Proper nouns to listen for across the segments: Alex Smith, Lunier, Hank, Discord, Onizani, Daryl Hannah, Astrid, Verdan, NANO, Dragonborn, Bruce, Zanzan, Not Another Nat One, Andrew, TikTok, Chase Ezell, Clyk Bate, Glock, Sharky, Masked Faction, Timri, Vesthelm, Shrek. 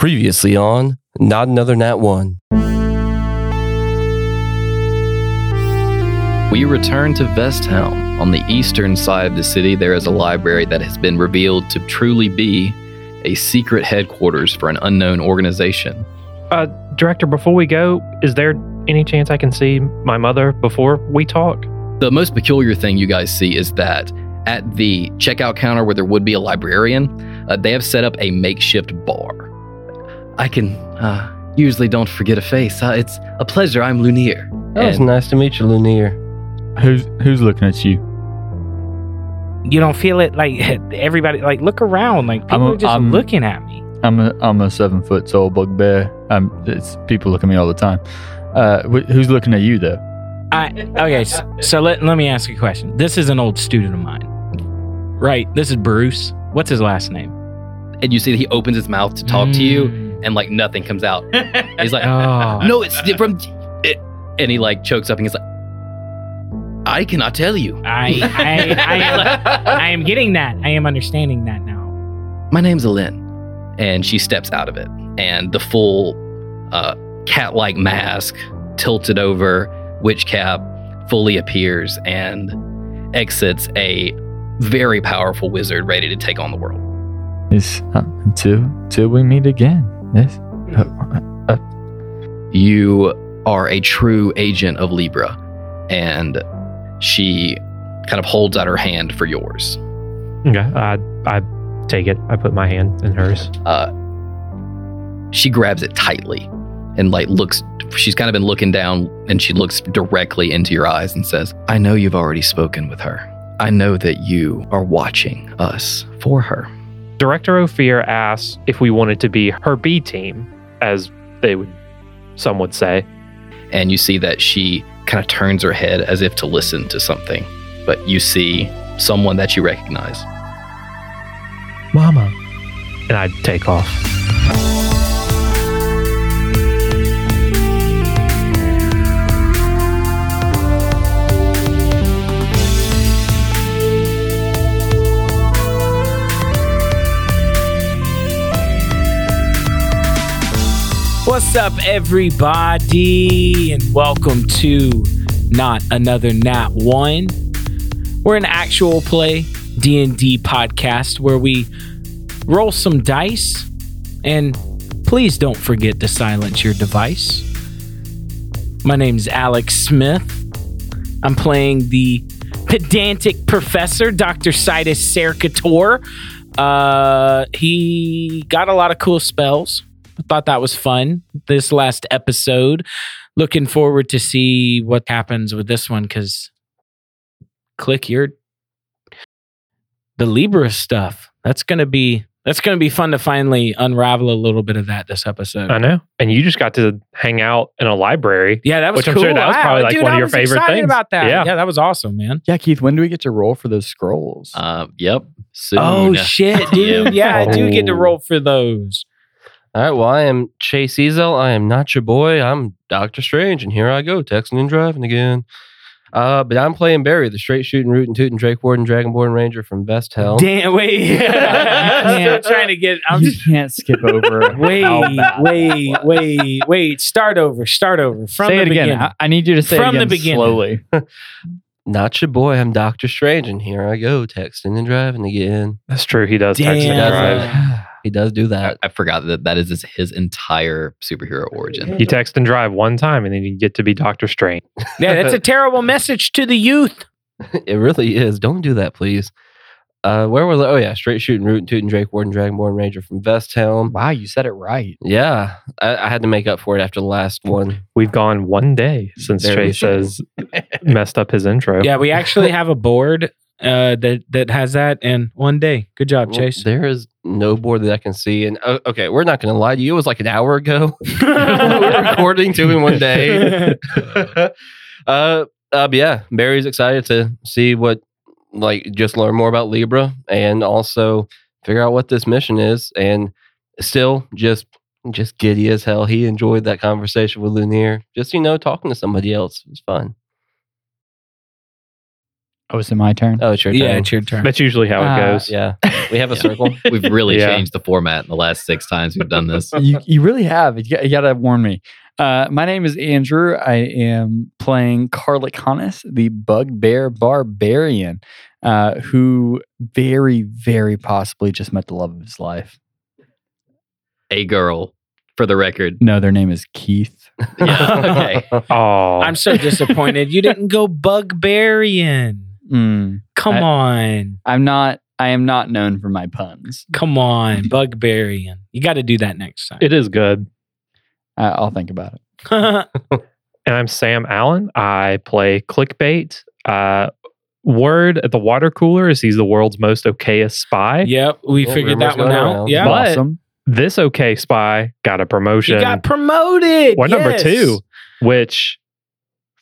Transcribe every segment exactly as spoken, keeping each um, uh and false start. Previously on Not Another Nat One. We return to Vesthelm. On the eastern side of the city, there is a library that has been revealed to truly be a secret headquarters for an unknown organization. Uh, Director, before we go, is there any chance I can see my mother before we talk? The most peculiar thing you guys see is that at the checkout counter where there would be a librarian, uh, they have set up a makeshift bar. I can uh, usually don't forget a face. Uh, it's a pleasure. I'm Lunier. Oh, it's nice to meet you, Lunier. Who's who's looking at you? You don't feel it, like everybody, like look around, like people a, are just I'm, looking at me. I'm a I'm a seven foot tall bugbear. Um, it's people look at me all the time. Uh, wh- who's looking at you though? I okay. so, so let let me ask you a question. This is an old student of mine, right? This is Bruce. What's his last name? And you see that he opens his mouth to talk mm. to you. And like nothing comes out. He's like, oh. No, it's from. It. And he like chokes up and he's like, I cannot tell you. I, I, I, am, I am getting that. I am understanding that now. My name's Alin. And she steps out of it. And the full uh, cat-like mask tilted over, witch cap fully appears and exits a very powerful wizard ready to take on the world. It's up until, until we meet again. Yes. Uh, uh. You are a true agent of Libra, and she kind of holds out her hand for yours. Okay, I I take it. I put my hand in hers. Uh, she grabs it tightly, and like looks. She's kind of been looking down, and she looks directly into your eyes and says, "I know you've already spoken with her. I know that you are watching us for her." Director Ophir asked if we wanted to be her B team, as they would, some would say. And you see that she kind of turns her head as if to listen to something. But you see someone that you recognize. Mama. And I take off. What's up, everybody, and welcome to Not Another Nat One. We're an actual play D and D podcast where we roll some dice, and please don't forget to silence your device. My name's Alex Smith. I'm playing the pedantic professor, Doctor Sidas Cercatore. Uh, he got a lot of cool spells. Thought that was fun this last episode. Looking forward to see what happens with this one, because Clyk, you're the Libra stuff. That's gonna be that's gonna be fun to finally unravel a little bit of that this episode. I know. And you just got to hang out in a library. Yeah, that was which cool. I'm sure that was probably I, like dude, one I of your favorite things. About that. Yeah. yeah, that was awesome, man. Yeah, Keith, when do we get to roll for those scrolls? Uh, yep. Soon. Oh shit, dude. Yeah, I do get to roll for those. All right, well, I am Chase Ezell. I am not your boy. I'm Doctor Strange, and here I go, texting and driving again. Uh, but I'm playing Barry, the straight shooting, rootin' tootin' Drake Warden, Dragonborn Ranger from Vesthelm. Damn, wait. I'm still trying to get... I'm you just, can't skip over. Wait, wait, wait, wait. Start over, start over. From say the it beginning. Again. I, I need you to say from it again the beginning. Slowly. Not your boy. I'm Doctor Strange, and here I go, texting and driving again. That's true. He does Damn. text and drive. He does do that. I, I forgot that that is his entire superhero origin. You text and drive one time, and then you get to be Doctor Strange. Yeah, that's a terrible message to the youth. It really is. Don't do that, please. Uh, where was I? Oh, yeah. Straight shooting, rootin' tootin' Drake Warden, Dragonborn Ranger from Vesthelm. Wow, you said it right. Yeah. I, I had to make up for it after the last one. We've gone one day since there Chase has messed up his intro. Yeah, we actually have a board uh, that, that has that, and one day. Good job, well, Chase. There is no board that I can see. And uh, okay, we're not going to lie to you. It was like an hour ago. We're recording two in one day. uh, uh, yeah, Barry's excited to see what like just learn more about Libra and also figure out what this mission is, and still just just giddy as hell. He enjoyed that conversation with Lunier. Just, you know, talking to somebody else. It was fun. Oh, is it my turn? Oh, it's your turn. Yeah, it's your turn. That's usually how uh, it goes. Yeah. We have a circle. We've really yeah. changed the format in the last six times we've done this. you, you really have. You got, you got to warn me. Uh, my name is Andrew. I am playing Karliconous, the bugbear barbarian, uh, who very, very possibly just met the love of his life. A girl, for the record. No, their name is Keith. Yeah, okay. Oh. I'm so disappointed. You didn't go bugbearian. Mm, Come I, on. I'm not, I am not known for my puns. Come on, bugbearian. You got to do that next time. It is good. Uh, I'll think about it. And I'm Sam Allen. I play Clyk Bate. Uh, word at the water cooler is he's the world's most okayest spy. Yep, we well, figured that one out. Yeah. But awesome. This okay spy got a promotion. He got promoted. Well, yes. Number two, which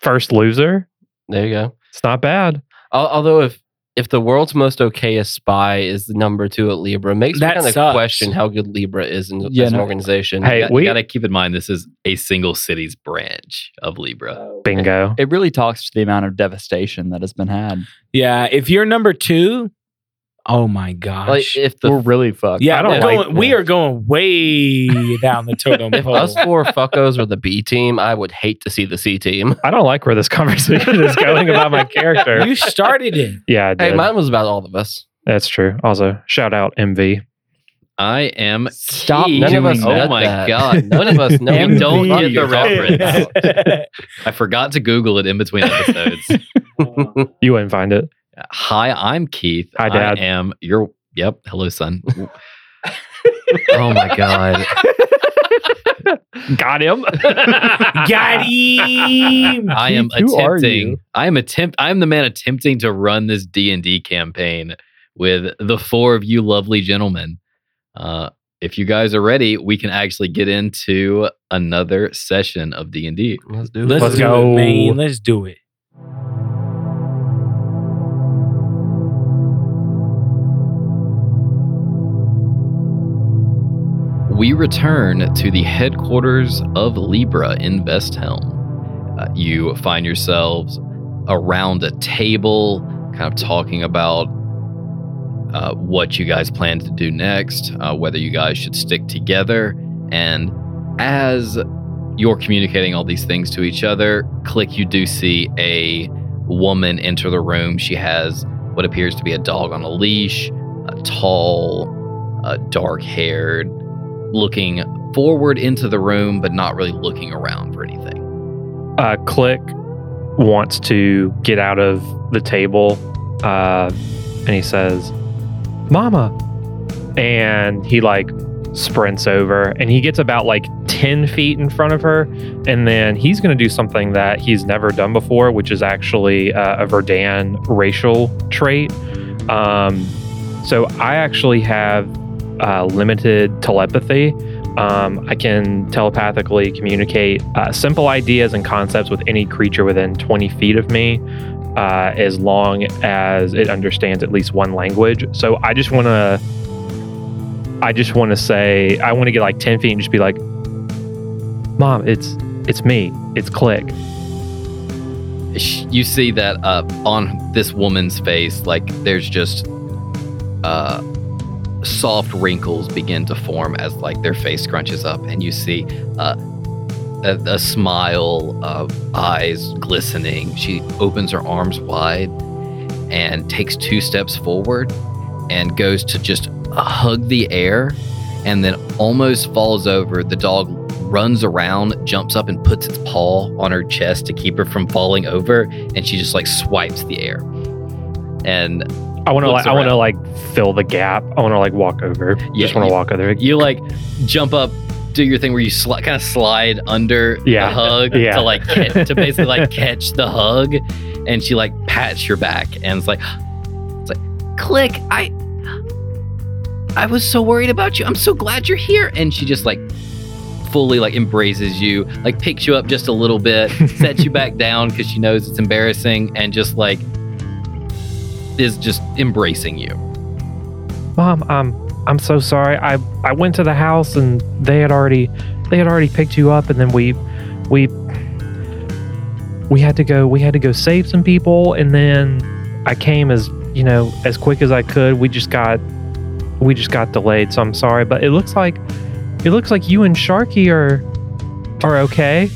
first loser. There you go. It's not bad. Although if if the world's most okayest spy is the number two at Libra, makes me kind of question how good Libra is in, yeah, as an no, organization. Hey, you got, we got to keep in mind this is a single city's branch of Libra. Bingo. It, it really talks to the amount of devastation that has been had. Yeah, if you're number two, oh my gosh, like if the, we're really fucked. Yeah, I don't like going, we are going way down the totem pole. If us four fuckos were the B team, I would hate to see the C team. I don't like where this conversation is going about my character. You started it. Yeah, I did. Hey, mine was about all of us. That's true. Also, shout out M V. I am Stop. Key. None of us. Oh that my that. God. None of us know. We don't get the reference. I forgot to Google it in between episodes. You wouldn't find it. Hi, I'm Keith. Hi, Dad. I am your... Yep. Hello, son. Oh, my God. Got him. Got him. I am Who attempting... I am attempt. I am the man attempting to run this D and D campaign with the four of you lovely gentlemen. Uh, if you guys are ready, we can actually get into another session of D and D. Let's do it. Let's, Let's do go, it, man. Let's do it. We return to the headquarters of Libra in Vesthelm. Uh, you find yourselves around a table, kind of talking about uh, what you guys plan to do next, uh, whether you guys should stick together. And as you're communicating all these things to each other, Clyk, you do see a woman enter the room. She has what appears to be a dog on a leash, a tall, uh, dark-haired, looking forward into the room, but not really looking around for anything. Uh, Clyk wants to get out of the table, uh, and he says, "Mama!" And he, like, sprints over, and he gets about, like, ten feet in front of her, and then he's going to do something that he's never done before, which is actually uh, a Verdan racial trait. Um, so I actually have Uh, limited telepathy. Um, I can telepathically communicate uh, simple ideas and concepts with any creature within twenty feet of me, uh, as long as it understands at least one language. So I just want to, I just want to say, I want to get like ten feet and just be like, "Mom, it's it's me, it's Clyk." You see that uh, on this woman's face, like there's just. Uh, soft wrinkles begin to form as like their face scrunches up, and you see uh, a, a smile of eyes glistening. She opens her arms wide and takes two steps forward and goes to just hug the air, and then almost falls over. The dog runs around, jumps up, and puts its paw on her chest to keep her from falling over, and she just like swipes the air. And I want to like, I want to like fill the gap. I want to like walk over. Yeah, just want to walk over. You like jump up, do your thing where you sli- kind of slide under yeah. the hug yeah. to like catch, to basically like catch the hug, and she like pats your back and it's like it's like Clyk, I I was so worried about you. I'm so glad you're here. And she just like fully like embraces you, like picks you up just a little bit, sets you back down because she knows it's embarrassing, and just like. Is just embracing you. Mom, I'm I'm so sorry. I, I went to the house and they had already they had already picked you up, and then we we we had to go we had to go save some people, and then I came as, you know, as quick as I could. We just got, we just got delayed. So I'm sorry, but it looks like, it looks like you and Sharky are, are okay.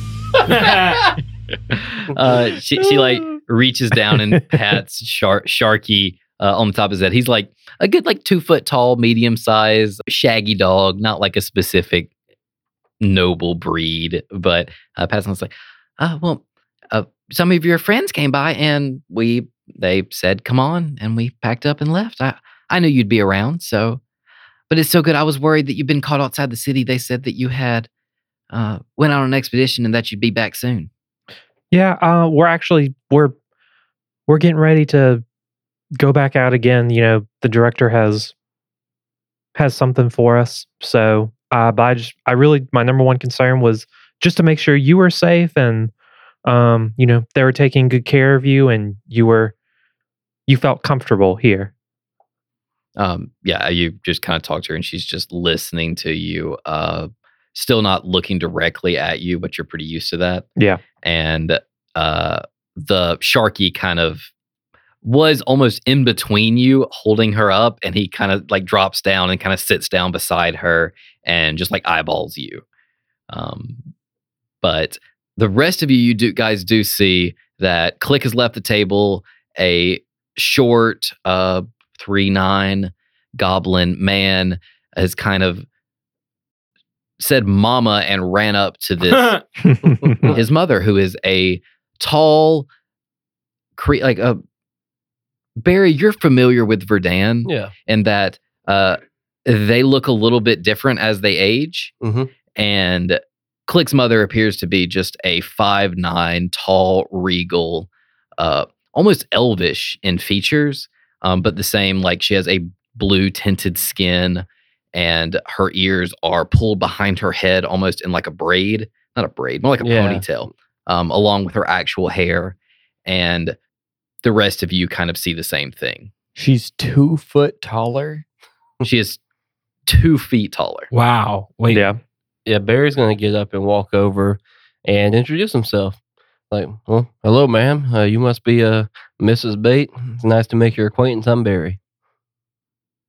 uh, she, she like reaches down and pats Shar- Sharky uh, on the top of his head. He's like a good, like two foot tall, medium sized, shaggy dog. Not like a specific noble breed, but uh, pats on. It's like, ah, oh, well, uh, some of your friends came by and we. They said, come on, and we packed up and left. I, I knew you'd be around, so... But it's so good. I was worried that you've been caught outside the city. They said that you had uh, went on an expedition and that you'd be back soon. Yeah, uh, we're actually... We're we're getting ready to go back out again. You know, the director has has something for us. So, uh, but I just... I really... My number one concern was just to make sure you were safe and... Um, you know, they were taking good care of you and you were, you felt comfortable here. Um, yeah, you just kind of talked to her and she's just listening to you, uh, still not looking directly at you, but you're pretty used to that. Yeah. And, uh, the Sharky kind of was almost in between you holding her up and he kind of like drops down and kind of sits down beside her and just like eyeballs you. Um, but... The rest of you, you do, guys do see that Clyk has left the table. A short, uh, three nine goblin man has kind of said mama and ran up to this, his mother, who is a tall, cre- like a, Barry, you're familiar with Verdan. Yeah. And that uh, they look a little bit different as they age. Mm-hmm. And Clyk's mother appears to be just a five nine, tall, regal, uh, almost elvish in features, um, but the same, like she has a blue tinted skin and her ears are pulled behind her head almost in like a braid, not a braid, more like a yeah. ponytail, um, along with her actual hair. And the rest of you kind of see the same thing. She's two foot taller? She is two feet taller. Wow. Wait. Yeah. Yeah, Barry's going to get up and walk over and introduce himself. Like, well, hello, ma'am. Uh, you must be uh, Missus Bate. It's nice to make your acquaintance. I'm Barry.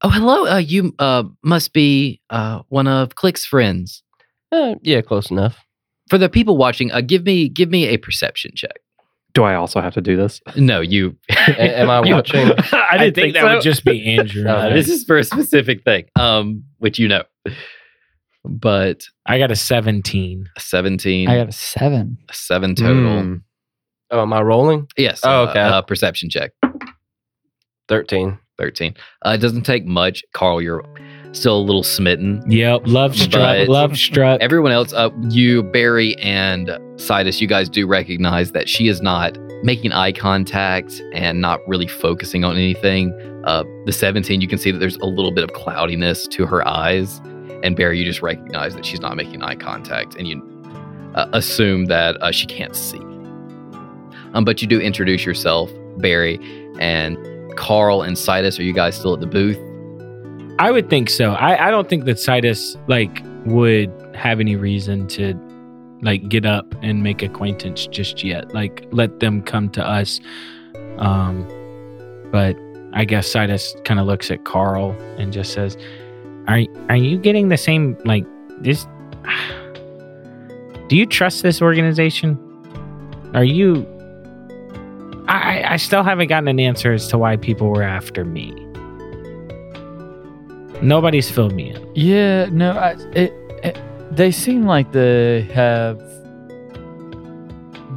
Oh, hello. Uh, you uh, must be uh, one of Clyk's friends. Uh, yeah, close enough. For the people watching, uh, give me give me a perception check. Do I also have to do this? No, you... a- am I watching? I didn't I think, think that so. Would just be Andrew. uh, this is for a specific thing, um, which you know. But I got a seventeen. A seventeen. I got a seven. A seven total. Mm. Oh, am I rolling? Yes. Oh, okay. Uh, uh, perception check. Thirteen. Thirteen. Uh, it doesn't take much. Carl, you're still a little smitten. Yep. Love struck. Love struck. Everyone else, uh, you, Barry, and Sidas, you guys do recognize that she is not making eye contact and not really focusing on anything. Uh, the seventeen, you can see that there's a little bit of cloudiness to her eyes. And Barry, you just recognize that she's not making eye contact, and you uh, assume that uh, she can't see. Um, but you do introduce yourself, Barry, and Carl and Sidas. Are you guys still at the booth? I would think so. I, I don't think that Sidas like would have any reason to like get up and make acquaintance just yet. Like let them come to us. Um, but I guess Sidas kind of looks at Carl and just says. Are are you getting the same, like, this... Do you trust this organization? Are you... I, I still haven't gotten an answer as to why people were after me. Nobody's filled me in. Yeah, no, I, it, it, they seem like they have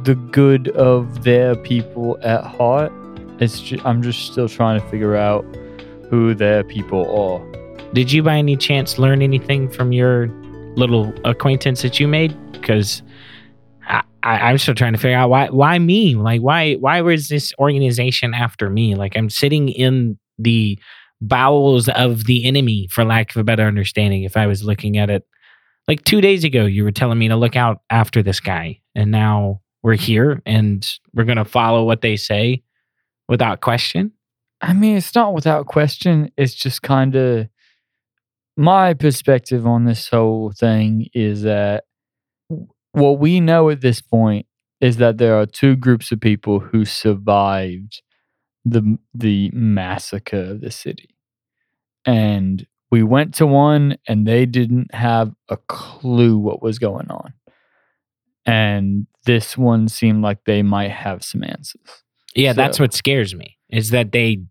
the good of their people at heart. It's ju- I'm just still trying to figure out who their people are. Did you by any chance learn anything from your little acquaintance that you made? Because I'm still trying to figure out why why me? Like, why why was this organization after me? Like, I'm sitting in the bowels of the enemy, for lack of a better understanding, if I was looking at it. Like, two days ago, you were telling me to look out after this guy. And now we're here, and we're going to follow what they say without question? I mean, it's not without question. It's just kind of... My perspective on this whole thing is that what we know at this point is that there are two groups of people who survived the the massacre of the city. And we went to one and they didn't have a clue what was going on. And this one seemed like they might have some answers. Yeah, so that's what scares me, is that they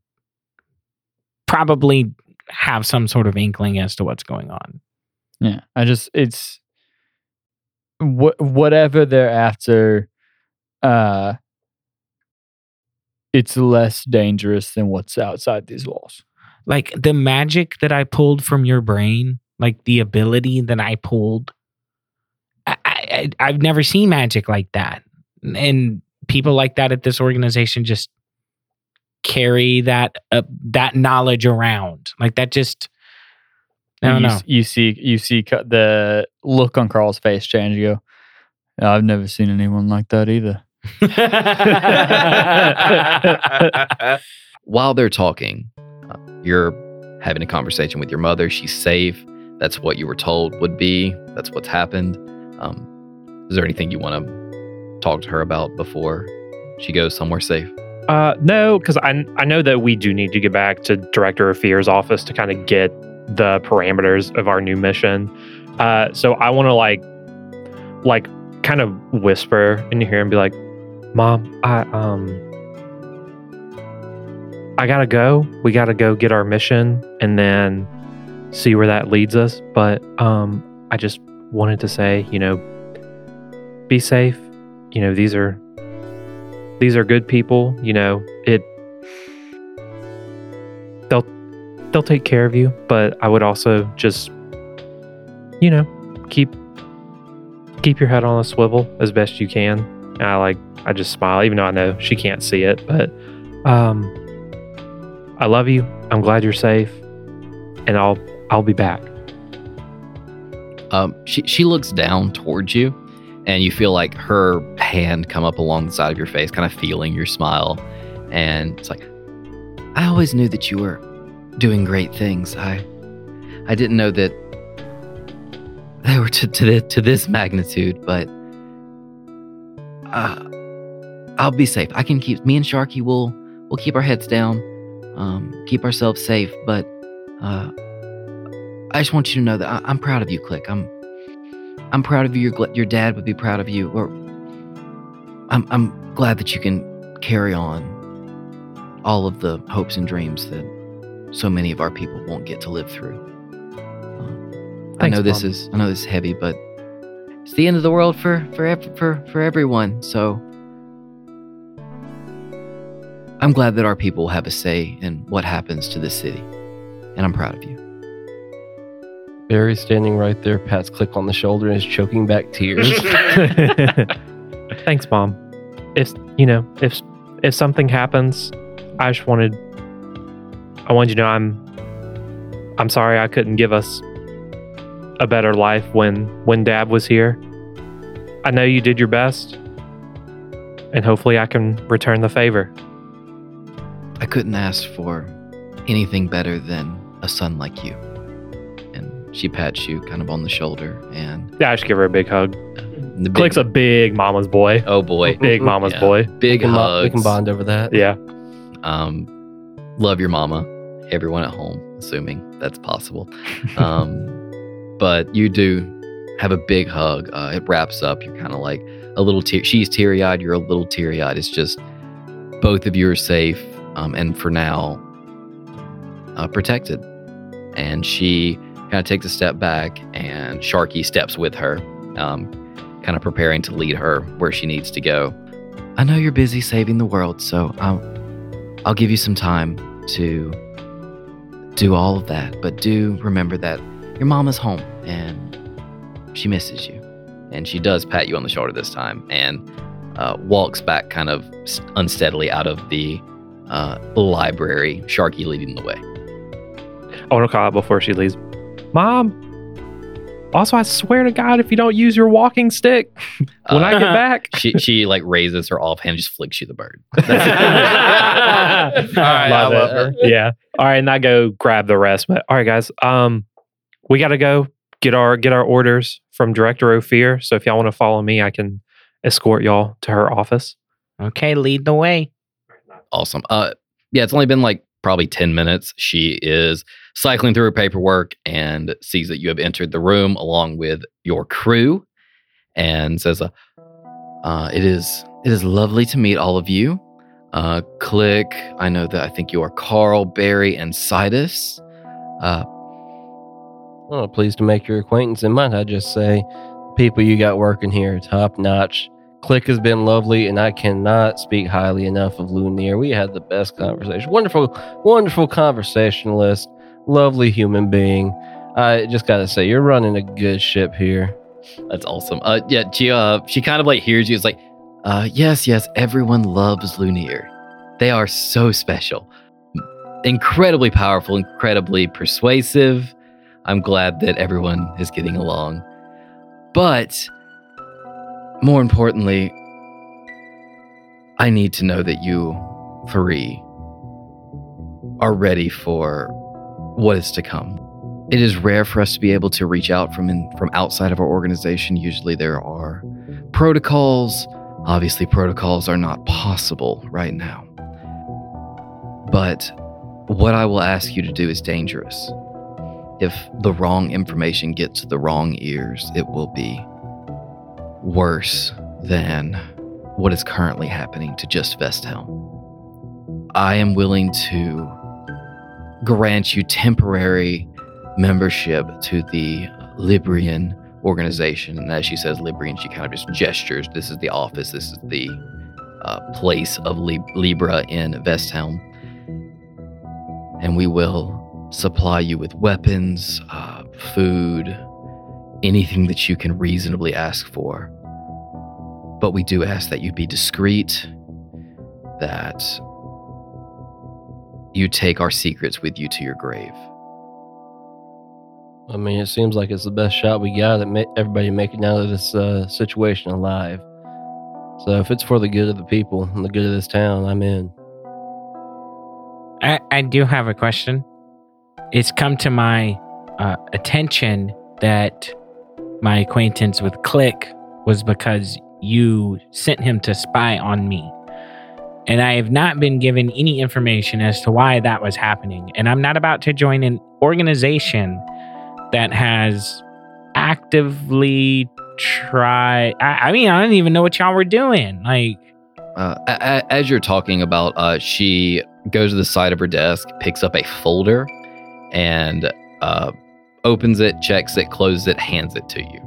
probably have some sort of inkling as to what's going on. Yeah, I just, it's, wh- whatever they're after, uh, it's less dangerous than what's outside these walls. Like the magic that I pulled from your brain, like the ability that I pulled, I, I, I've never seen magic like that. And people like that at this organization just carry that uh, that knowledge around. Like that just, I don't you, know. You see, you see the look on Carl's face change. You go, I've never seen anyone like that either. While they're talking, you're having a conversation with your mother. She's safe. That's what you were told would be. That's what's happened. Um, is there anything you want to talk to her about before she goes somewhere safe? Uh, no, because I, I know that we do need to get back to Director of Fear's office to kind of get the parameters of our new mission. Uh, so I want to like, like kind of whisper in here and be like, Mom, I, um... I gotta go. We gotta go get our mission and then see where that leads us. But um, I just wanted to say, you know, be safe. You know, these are these are good people. You know, it they'll they'll take care of you. But I would also just, you know, keep keep your head on a swivel as best you can. And I like I just smile, even though I know she can't see it, but. Um, I love you. I'm glad you're safe, and I'll I'll be back. Um, she she looks down towards you, and you feel like her hand come up along the side of your face, kind of feeling your smile, and it's like, I always knew that you were doing great things. I I didn't know that they were to to, the, to this magnitude, but uh, I'll be safe. I can keep me and Sharky will will keep our heads down. Um, keep ourselves safe, but uh, I just want you to know that I- I'm proud of you, Clyk. I'm, I'm proud of you. Your, gl- your dad would be proud of you. Or I'm, I'm glad that you can carry on all of the hopes and dreams that so many of our people won't get to live through. Um, Thanks, I know this Mom. is, I know this is heavy, but it's the end of the world for for ev- for, for everyone. So. I'm glad that our people have a say in what happens to this city, and I'm proud of you. Barry's standing right there, pats Clyk on the shoulder, and is choking back tears. Thanks, Mom. If you know, if if something happens, I just wanted, I wanted you to know I'm, I'm sorry I couldn't give us a better life when when Dad was here. I know you did your best, and hopefully I can return the favor. I couldn't ask for anything better than a son like you. And she pats you kind of on the shoulder and... Yeah, I should give her a big hug. Big, Clyk's a big mama's boy. Oh, boy. Big mama's yeah. boy. Big we hugs. We can bond over that. Yeah. Um, love your mama. Everyone at home, assuming that's possible. um, but you do have a big hug. Uh, it wraps up. You're kind of like a little... Te- she's teary-eyed. You're a little teary-eyed. It's just both of you are safe. Um, and for now, uh, protected. And she kind of takes a step back, and Sharky steps with her, um, kind of preparing to lead her where she needs to go. I know you're busy saving the world, so I'll, I'll give you some time to do all of that. But do remember that your mom is home, and she misses you. And she does pat you on the shoulder this time, and uh, walks back kind of unsteadily out of the... Uh, library, Sharky leading the way. I want to call out before she leaves. Mom, also, I swear to God, if you don't use your walking stick, when uh, I get back. She, she like raises her offhand and just flicks you the bird. All right, love I love it. her. Yeah. All right, and I go grab the rest. But all right, guys, um, we got to go get our get our orders from Director Ophir. So if y'all want to follow me, I can escort y'all to her office. Okay, lead the way. Awesome. Uh, yeah, it's only been like probably ten minutes. She is cycling through her paperwork and sees that you have entered the room along with your crew and says, uh, uh, it is it is lovely to meet all of you. Uh, Clyk, I know that I think you are Carl, Barry, and Sidas. Uh, well, pleased to make your acquaintance. And might I just say, people you got working here, top notch. Clyk has been lovely, and I cannot speak highly enough of Lunier. We had the best conversation. Wonderful, wonderful conversationalist. Lovely human being. I just got to say, you're running a good ship here. That's awesome. Uh, yeah, she, uh, she kind of like hears you. It's like, uh, yes, yes, everyone loves Lunier. They are so special. Incredibly powerful, incredibly persuasive. I'm glad that everyone is getting along. But more importantly, I need to know that you three are ready for what is to come. It is rare for us to be able to reach out from in, from outside of our organization. Usually there are protocols. Obviously, protocols are not possible right now. But what I will ask you to do is dangerous. If the wrong information gets to the wrong ears, it will be worse than what is currently happening to just Vesthelm. I am willing to grant you temporary membership to the Librian organization. And as she says Librian, she kind of just gestures. This is the office. This is the uh, place of Lib- Libra in Vesthelm. And we will supply you with weapons, uh, food, anything that you can reasonably ask for. But we do ask that you be discreet, that you take our secrets with you to your grave. I mean, it seems like it's the best shot we got at ma- everybody making out of this uh, situation alive. So if it's for the good of the people and the good of this town, I'm in. I, I do have a question. It's come to my uh, attention that my acquaintance with Clyk was because you sent him to spy on me. And I have not been given any information as to why that was happening. And I'm not about to join an organization that has actively tried. I, I mean, I don't even know what y'all were doing. Like, uh, a- a- as you're talking about, uh, she goes to the side of her desk, picks up a folder, and uh, opens it, checks it, closes it, hands it to you.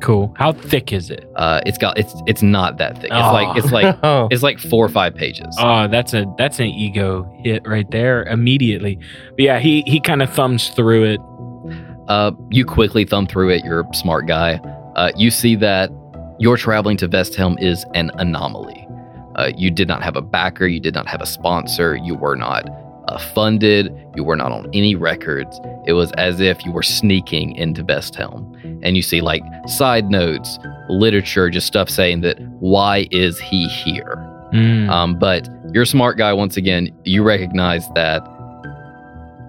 Cool. How thick is it? Uh, it's got. It's it's not that thick. It's oh. like it's like it's like four or five pages. Oh, that's a that's an ego hit right there immediately. But yeah, he he kind of thumbs through it. Uh, you quickly thumb through it. You're a smart guy. Uh, you see that your traveling to Vesthelm is an anomaly. Uh, you did not have a backer. You did not have a sponsor. You were not uh, funded. You were not on any records. It was as if you were sneaking into Vesthelm. And you see like side notes, literature, just stuff saying that why is he here? Mm. Um, but you're a smart guy. Once again, you recognize that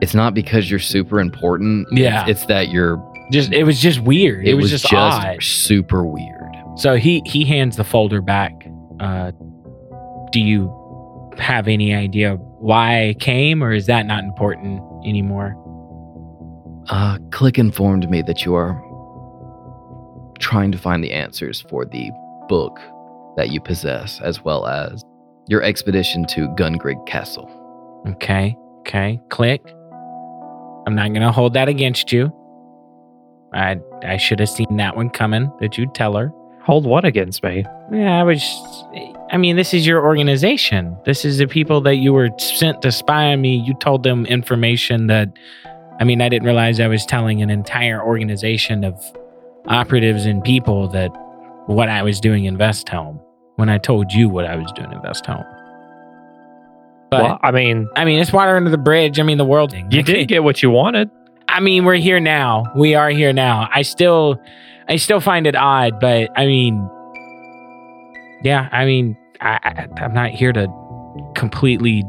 it's not because you're super important. Yeah. It's, it's that you're just, it was just weird. It, it was, was just, just odd. Super weird. So he, he hands the folder back. Uh, do you have any idea why I came, or is that not important anymore? Uh, Clyk informed me that you are trying to find the answers for the book that you possess, as well as your expedition to Gungrig Castle. Okay. Okay. Clyk, I'm not going to hold that against you. I I should have seen that one coming, that you'd tell her. Hold what against me? Yeah, I was... Just, I mean, this is your organization. This is the people that you were sent to spy on me. You told them information that... I mean, I didn't realize I was telling an entire organization of operatives and people that what I was doing in Vesthelm when I told you what I was doing in Vesthelm. But, well, I mean... I mean, it's water under the bridge. I mean, the world... You did get what you wanted. I mean, we're here now. We are here now. I still... I still find it odd, but, I mean... Yeah, I mean, I, I, I'm not here to completely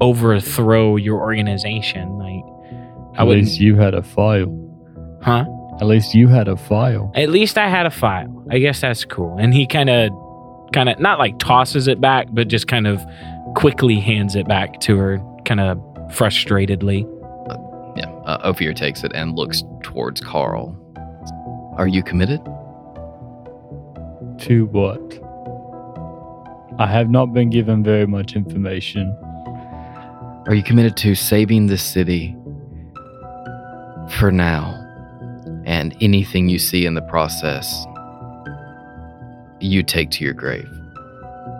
overthrow your organization. Like, I At least you had a file. Huh? At least you had a file. At least I had a file. I guess that's cool. And he kind of kind of not like tosses it back, but just kind of quickly hands it back to her, kind of frustratedly. Uh, yeah, uh, Ophir takes it and looks towards Carl. Are you committed? To what? I have not been given very much information. Are you committed to saving this city for now? And anything you see in the process, you take to your grave.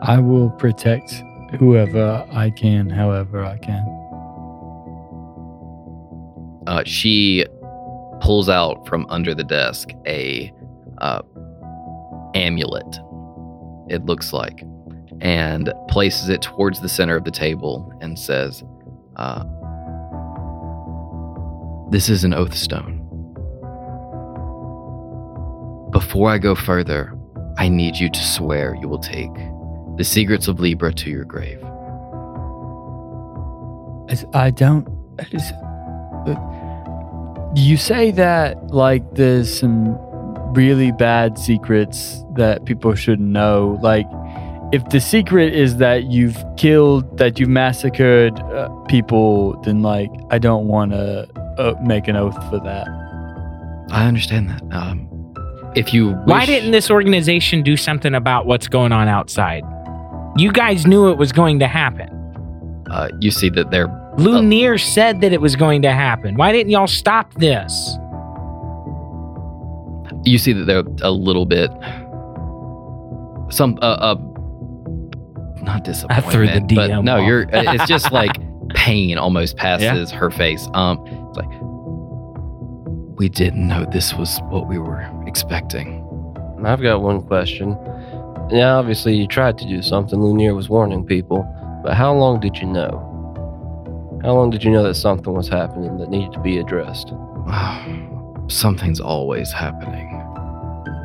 I will protect whoever I can, however I can. Uh, she pulls out from under the desk a uh, amulet, it looks like, and places it towards the center of the table and says, uh, this is an oath stone. Before I go further, I need you to swear you will take the secrets of Libra to your grave. I don't... You say that, like, there's some really bad secrets that people shouldn't know. Like, if the secret is that you've killed, that you massacred uh, people, then, like, I don't want to uh, make an oath for that. I understand that. Um... If you wish. Why didn't this organization do something about what's going on outside? You guys knew it was going to happen. Uh, you see that they're... Lunier uh, said that it was going to happen. Why didn't y'all stop this? You see that they're a little bit... Some... Uh, uh, not disappointment. I threw the D M but no, off. You're... It's just like pain almost passes yeah. her face. Um, it's like... We didn't know this was what we were expecting. I've got one question. Now, obviously, you tried to do something. Lunier was warning people. But how long did you know? How long did you know that something was happening that needed to be addressed? Something's always happening.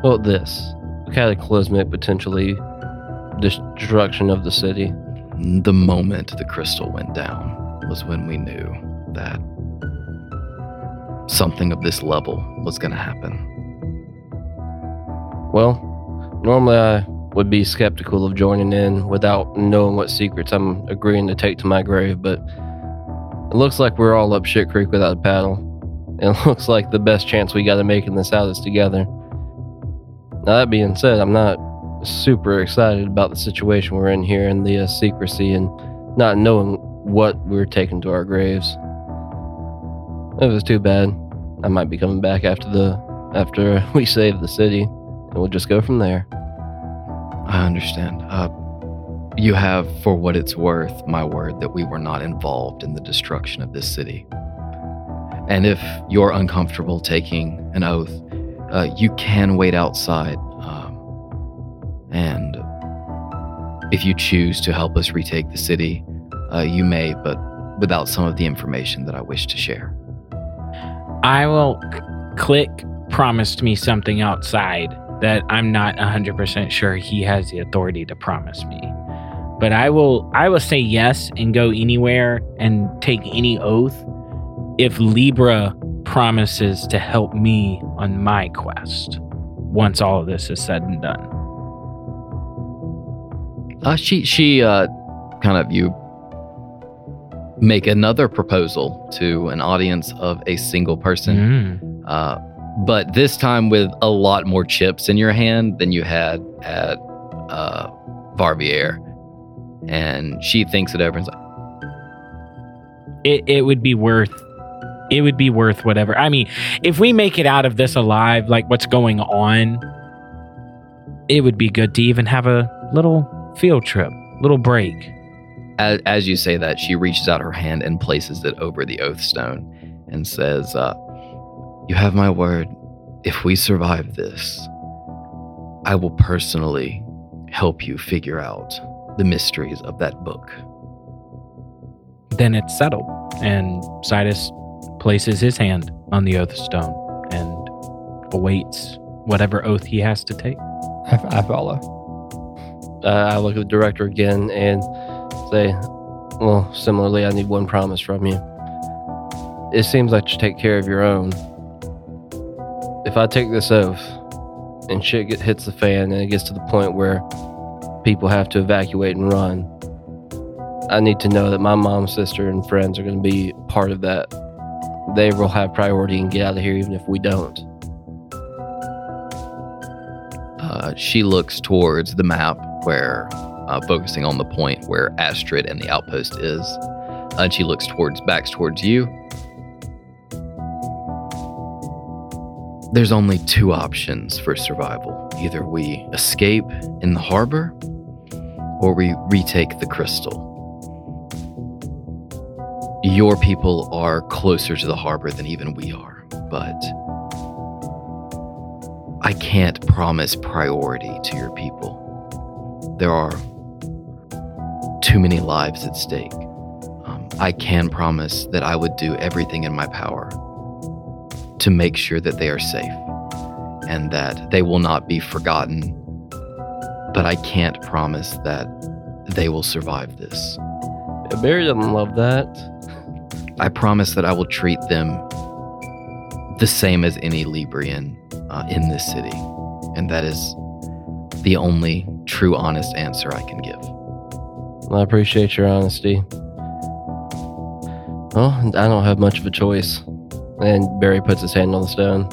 Well, this. Cataclysmic, potentially. Destruction of the city. The moment the crystal went down was when we knew that something of this level was going to happen. Well, normally I would be skeptical of joining in without knowing what secrets I'm agreeing to take to my grave, but it looks like we're all up shit creek without a paddle. And it looks like the best chance we got of making this out is together. Now, that being said, I'm not super excited about the situation we're in here and the uh, secrecy and not knowing what we're taking to our graves. It was too bad. I might be coming back after the after we save the city, and we'll just go from there. I understand. Uh, you have, for what it's worth, my word that we were not involved in the destruction of this city. And if you're uncomfortable taking an oath, uh, you can wait outside. Um, and if you choose to help us retake the city, uh, you may, but without some of the information that I wish to share. I will... Clyk promised me something outside that I'm not one hundred percent sure he has the authority to promise me. But I will I will say yes and go anywhere and take any oath if Libra promises to help me on my quest once all of this is said and done. Uh, she she uh, kind of... you. Make another proposal to an audience of a single person. Mm. Uh, but this time with a lot more chips in your hand than you had at uh, Varvier. And she thinks it over and is like... It, it would be worth... It would be worth whatever. I mean, if we make it out of this alive, like what's going on, it would be good to even have a little field trip, little break. As, as you say that, she reaches out her hand and places it over the oath stone and says, uh, you have my word. If we survive this, I will personally help you figure out the mysteries of that book. Then it's settled. And Sidas places his hand on the oath stone and awaits whatever oath he has to take. I, I follow. Uh, I look at the director again and... Say, well, similarly, I need one promise from you. It seems like you take care of your own. If I take this oath and shit get, hits the fan and it gets to the point where people have to evacuate and run, I need to know that my mom, sister, and friends are going to be part of that. They will have priority and get out of here even if we don't. Uh, she looks towards the map where, uh, focusing on the point where Astrid and the outpost is, uh, and she looks towards, backs towards you. There's only two options for survival. Either we escape in the harbor, or we retake the crystal. Your people are closer to the harbor than even we are, but I can't promise priority to your people. There are too many lives at stake. Um, I can promise that I would do everything in my power to make sure that they are safe and that they will not be forgotten, but I can't promise that they will survive this. Barry doesn't love that. I promise that I will treat them the same as any Librian uh, in this city, and that is the only true honest answer I can give. I appreciate your honesty. Well, I don't have much of a choice. And Barry puts his hand on the stone.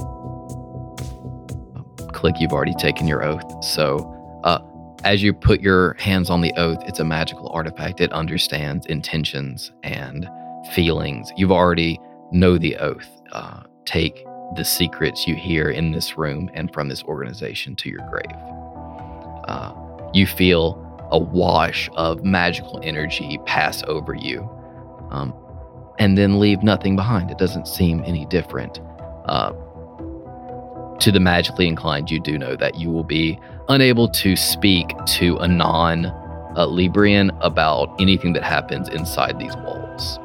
Clyk, you've already taken your oath. So uh, as you put your hands on the oath, it's a magical artifact. It understands intentions and feelings. You've already know the oath. Uh, take the secrets you hear in this room and from this organization to your grave. Uh, you feel a wash of magical energy pass over you. Um, and then leave nothing behind. It doesn't seem any different. Uh, to the magically inclined, you do know that you will be unable to speak to a non-Librian uh, about anything that happens inside these walls.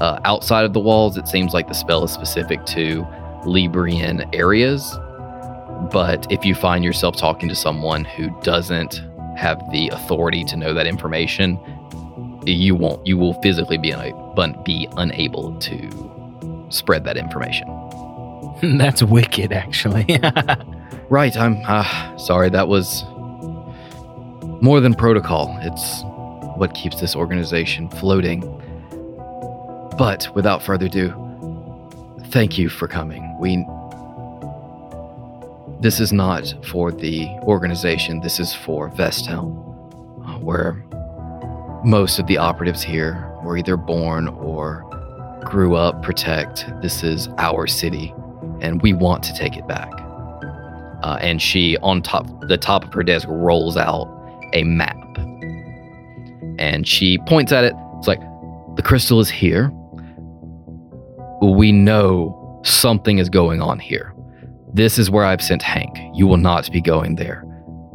Uh, outside of the walls, it seems like the spell is specific to Librian areas, but if you find yourself talking to someone who doesn't have the authority to know that information, you won't. You will physically be un- be unable to spread that information. That's wicked, actually. Right. I'm uh, sorry. That was more than protocol. It's what keeps this organization floating. But without further ado, thank you for coming. We. This is not for the organization. This is for Vesthelm, uh, where most of the operatives here were either born or grew up, protect. This is our city, and we want to take it back. Uh, and she, on top, the top of her desk, rolls out a map. And she points at it. It's like, the crystal is here. We know something is going on here. This is where I've sent Hank. You will not be going there.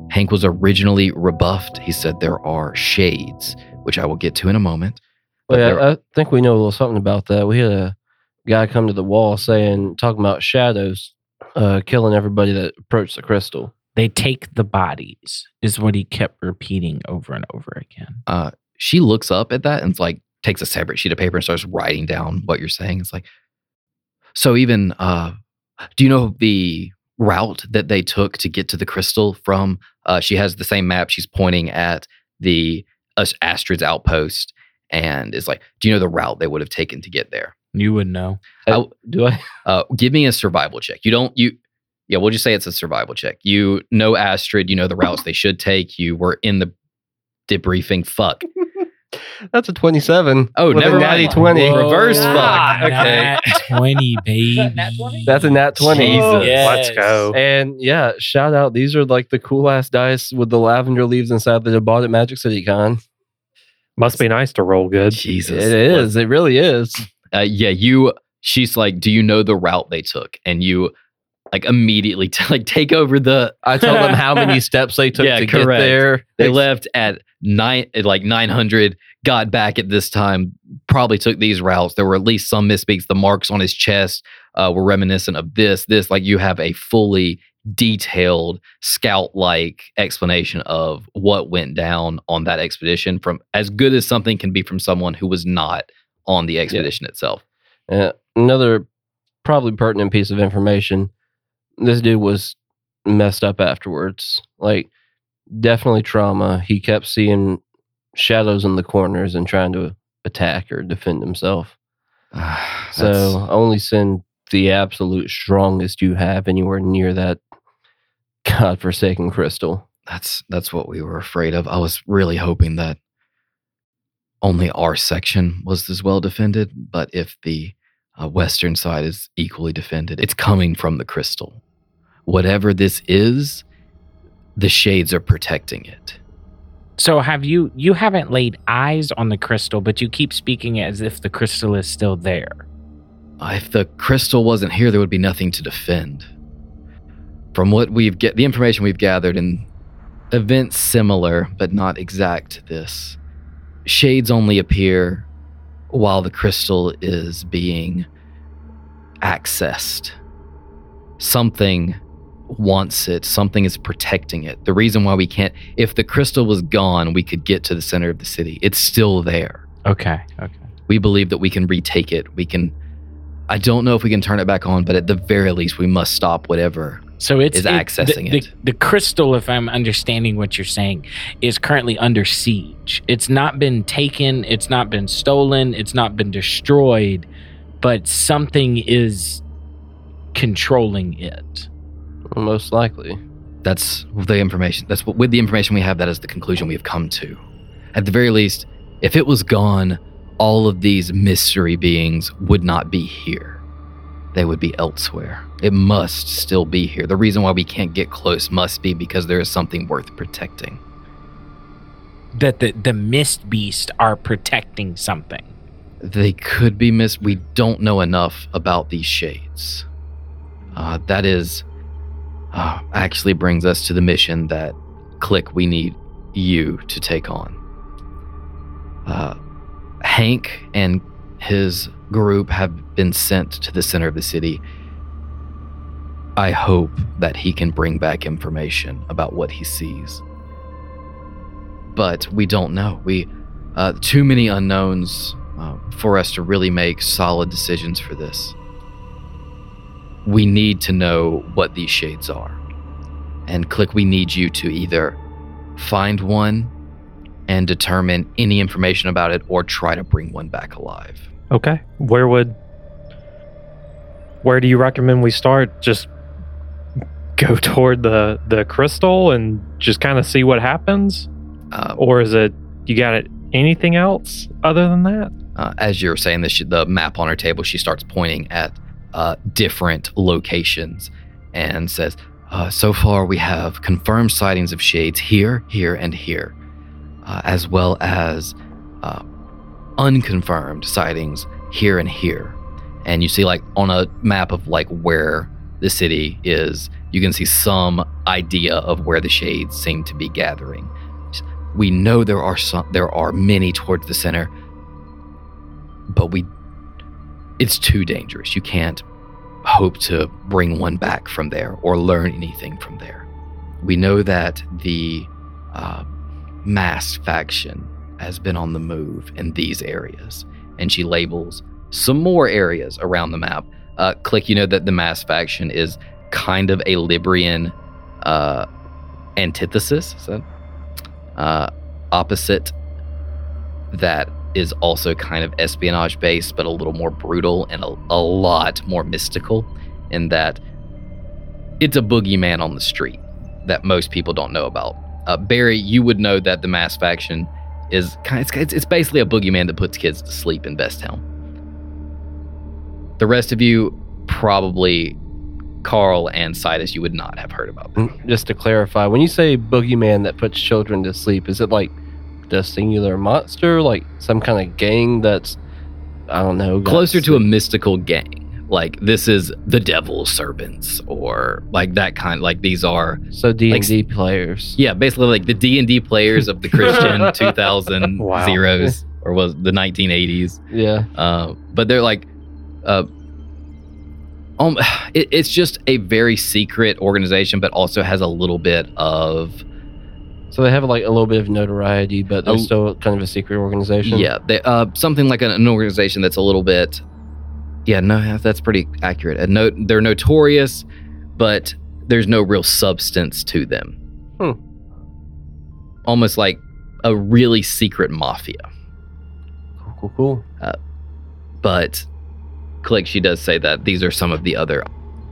Hank was originally rebuffed. He said there are shades, which I will get to in a moment. Well, yeah, are- I think we know a little something about that. We had a guy come to the wall saying, talking about shadows, uh, killing everybody that approached the crystal. They take the bodies, is what he kept repeating over and over again. Uh, she looks up at that and like takes a separate sheet of paper and starts writing down what you're saying. It's like, so even, uh, do you know the route that they took to get to the crystal from? Uh, she has the same map. She's pointing at the uh, Astrid's outpost and is like, do you know the route they would have taken to get there? You would know. Uh, I, do I? Uh, give me a survival check. You don't, you, yeah, we'll just say it's a survival check. You know Astrid, you know the routes they should take. You were in the debriefing. Fuck. That's a twenty-seven. Oh, never mind. twenty. Whoa, reverse yeah. Fuck. Okay. Nat twenty, baby. That's a nat twenty. Jesus. Yes. Let's go. And yeah, shout out. These are like the cool ass dice with the lavender leaves inside that I bought at Magic City Con. Must be nice to roll good. Jesus. It is. What? It really is. Uh, yeah, you, she's like, do you know the route they took? And you like immediately t- like take over the... I told them how many steps they took yeah, to correct. Get there. They, they left at... Nine like nine hundred got back at this time. Probably took these routes. There were at least some misspeaks. The marks on his chest uh, were reminiscent of this. This like you have a fully detailed scout-like explanation of what went down on that expedition. From as good as something can be from someone who was not on the expedition yeah. itself. Uh, another probably pertinent piece of information: this dude was messed up afterwards. Like definitely trauma. He kept seeing shadows in the corners and trying to attack or defend himself. So only send the absolute strongest you have anywhere near that godforsaken crystal. That's that's what we were afraid of. I was really hoping that only our section was as well defended, but if the uh, western side is equally defended, it's coming from the crystal. Whatever this is, the shades are protecting it. So have you, you haven't laid eyes on the crystal, but you keep speaking as if the crystal is still there. If the crystal wasn't here, there would be nothing to defend. From what we've get, the information we've gathered in events similar, but not exact to this, shades only appear while the crystal is being accessed. Something wants it. Something is protecting it. The reason why we can't... If the crystal was gone, we could get to the center of the city. It's still there. Okay, okay. We believe that we can retake it. We can... I don't know if we can turn it back on, but at the very least, we must stop whatever so it's, is it, accessing the, it. The, the crystal, if I'm understanding what you're saying, is currently under siege. It's not been taken. It's not been stolen. It's not been destroyed. But something is controlling it. Most likely. That's the information. That's what, with the information we have, that is the conclusion we have come to. At the very least, if it was gone, all of these mystery beings would not be here. They would be elsewhere. It must still be here. The reason why we can't get close must be because there is something worth protecting. That the, the mist beasts are protecting something. They could be mist. We don't know enough about these shades. Uh, that is... Uh, actually brings us to the mission that, Clyk, we need you to take on. Uh, Hank and his group have been sent to the center of the city. I hope that he can bring back information about what he sees. But we don't know. We uh, too many unknowns uh, for us to really make solid decisions for this. We need to know what these shades are. And Clyk, we need you to either find one and determine any information about it or try to bring one back alive. Okay. Where would... Where do you recommend we start? Just go toward the, the crystal and just kind of see what happens? Uh, or is it... You got it? Anything else other than that? Uh, as you were saying, this, the map on her table, she starts pointing at... Uh, different locations and says, uh, so far we have confirmed sightings of shades here, here, and here, uh, as well as uh, unconfirmed sightings here and here. And you see, like, on a map of, like, where the city is, you can see some idea of where the shades seem to be gathering. We know there are some, there are many towards the center, but we it's too dangerous. You can't hope to bring one back from there or learn anything from there. We know that the uh, Masked Faction has been on the move in these areas, and she labels some more areas around the map. Uh, Clyk, you know that the Masked Faction is kind of a Librian uh, antithesis, is that? Uh, opposite that is also kind of espionage-based, but a little more brutal and a, a lot more mystical in that it's a boogeyman on the street that most people don't know about. Uh, Barry, you would know that the Masked Faction is kind of, it's, it's basically a boogeyman that puts kids to sleep in Vesthelm. The rest of you, probably Carl and Sidas, you would not have heard about them. Just to clarify, when you say boogeyman that puts children to sleep, is it like a singular monster, like some kind of gang that's, I don't know, closer to a mystical gang? Like, this is the devil's servants, or like that kind. Like, these are so D and D like, players. Yeah, basically like the D and D players of the Christian two thousand wow. zeros or was the nineteen eighties. Yeah, uh, but they're like, uh, um, it, it's just a very secret organization, but also has a little bit of. So they have like a little bit of notoriety, but they're oh, still kind of a secret organization. Yeah, they, uh, something like an, an organization that's a little bit. Yeah, no, that's pretty accurate. And no, they're notorious, but there's no real substance to them. Hmm. almost like a really secret mafia. Cool, cool, cool. Uh, but Clyk, she does say that these are some of the other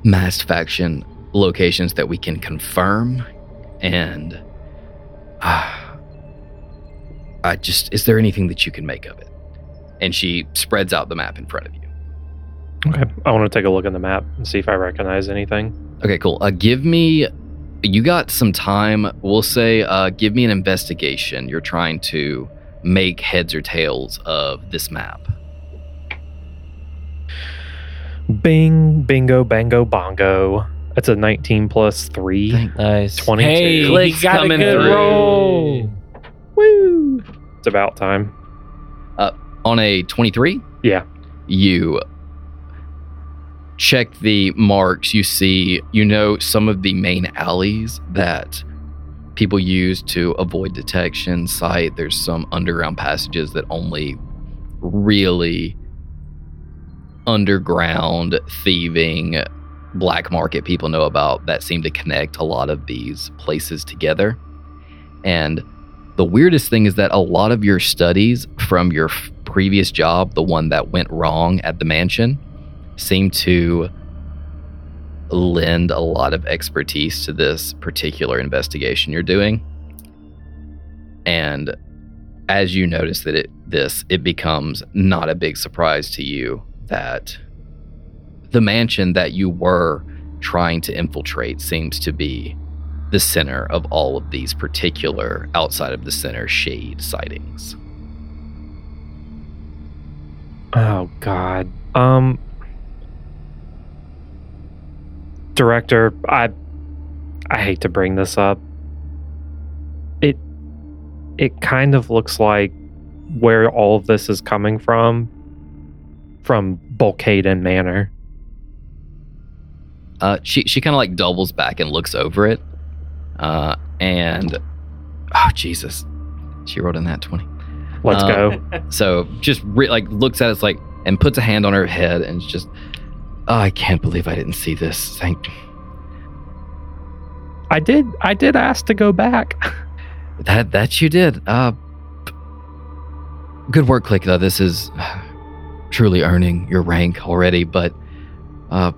Masked Faction locations that we can confirm. And uh, I just, is there anything that you can make of it? And she spreads out the map in front of you. Okay. I want to take a look at the map and see if I recognize anything. Okay, cool. Uh, give me, you got some time. We'll say, uh, give me an investigation. You're trying to make heads or tails of this map. Bing, bingo, bango, bongo. That's a nineteen plus three. Nice. twenty-two. Hey, Clyk's got a good roll. Woo. It's about time. Uh, on a twenty-three? Yeah. You check the marks. You see, you know, some of the main alleys that people use to avoid detection sight. There's some underground passages that only really underground thieving black market people know about that seem to connect a lot of these places together. And the weirdest thing is that a lot of your studies from your f- previous job, the one that went wrong at the mansion, seem to lend a lot of expertise to this particular investigation you're doing. And as you notice that it this, it becomes not a big surprise to you that the mansion that you were trying to infiltrate seems to be the center of all of these particular outside of the center shade sightings. Oh, God. Um... Director, I I hate to bring this up. It it kind of looks like where all of this is coming from from Bulcade Manor. Uh she she kind of like doubles back and looks over it. Uh and oh Jesus. She rolled in that twenty. Let's uh, go. So just re- like looks at us like and puts a hand on her head and it's just oh, I can't believe I didn't see this. Thank you. I did. I did ask to go back. that that you did. Uh, good work, Clyk. Though this is truly earning your rank already. But uh,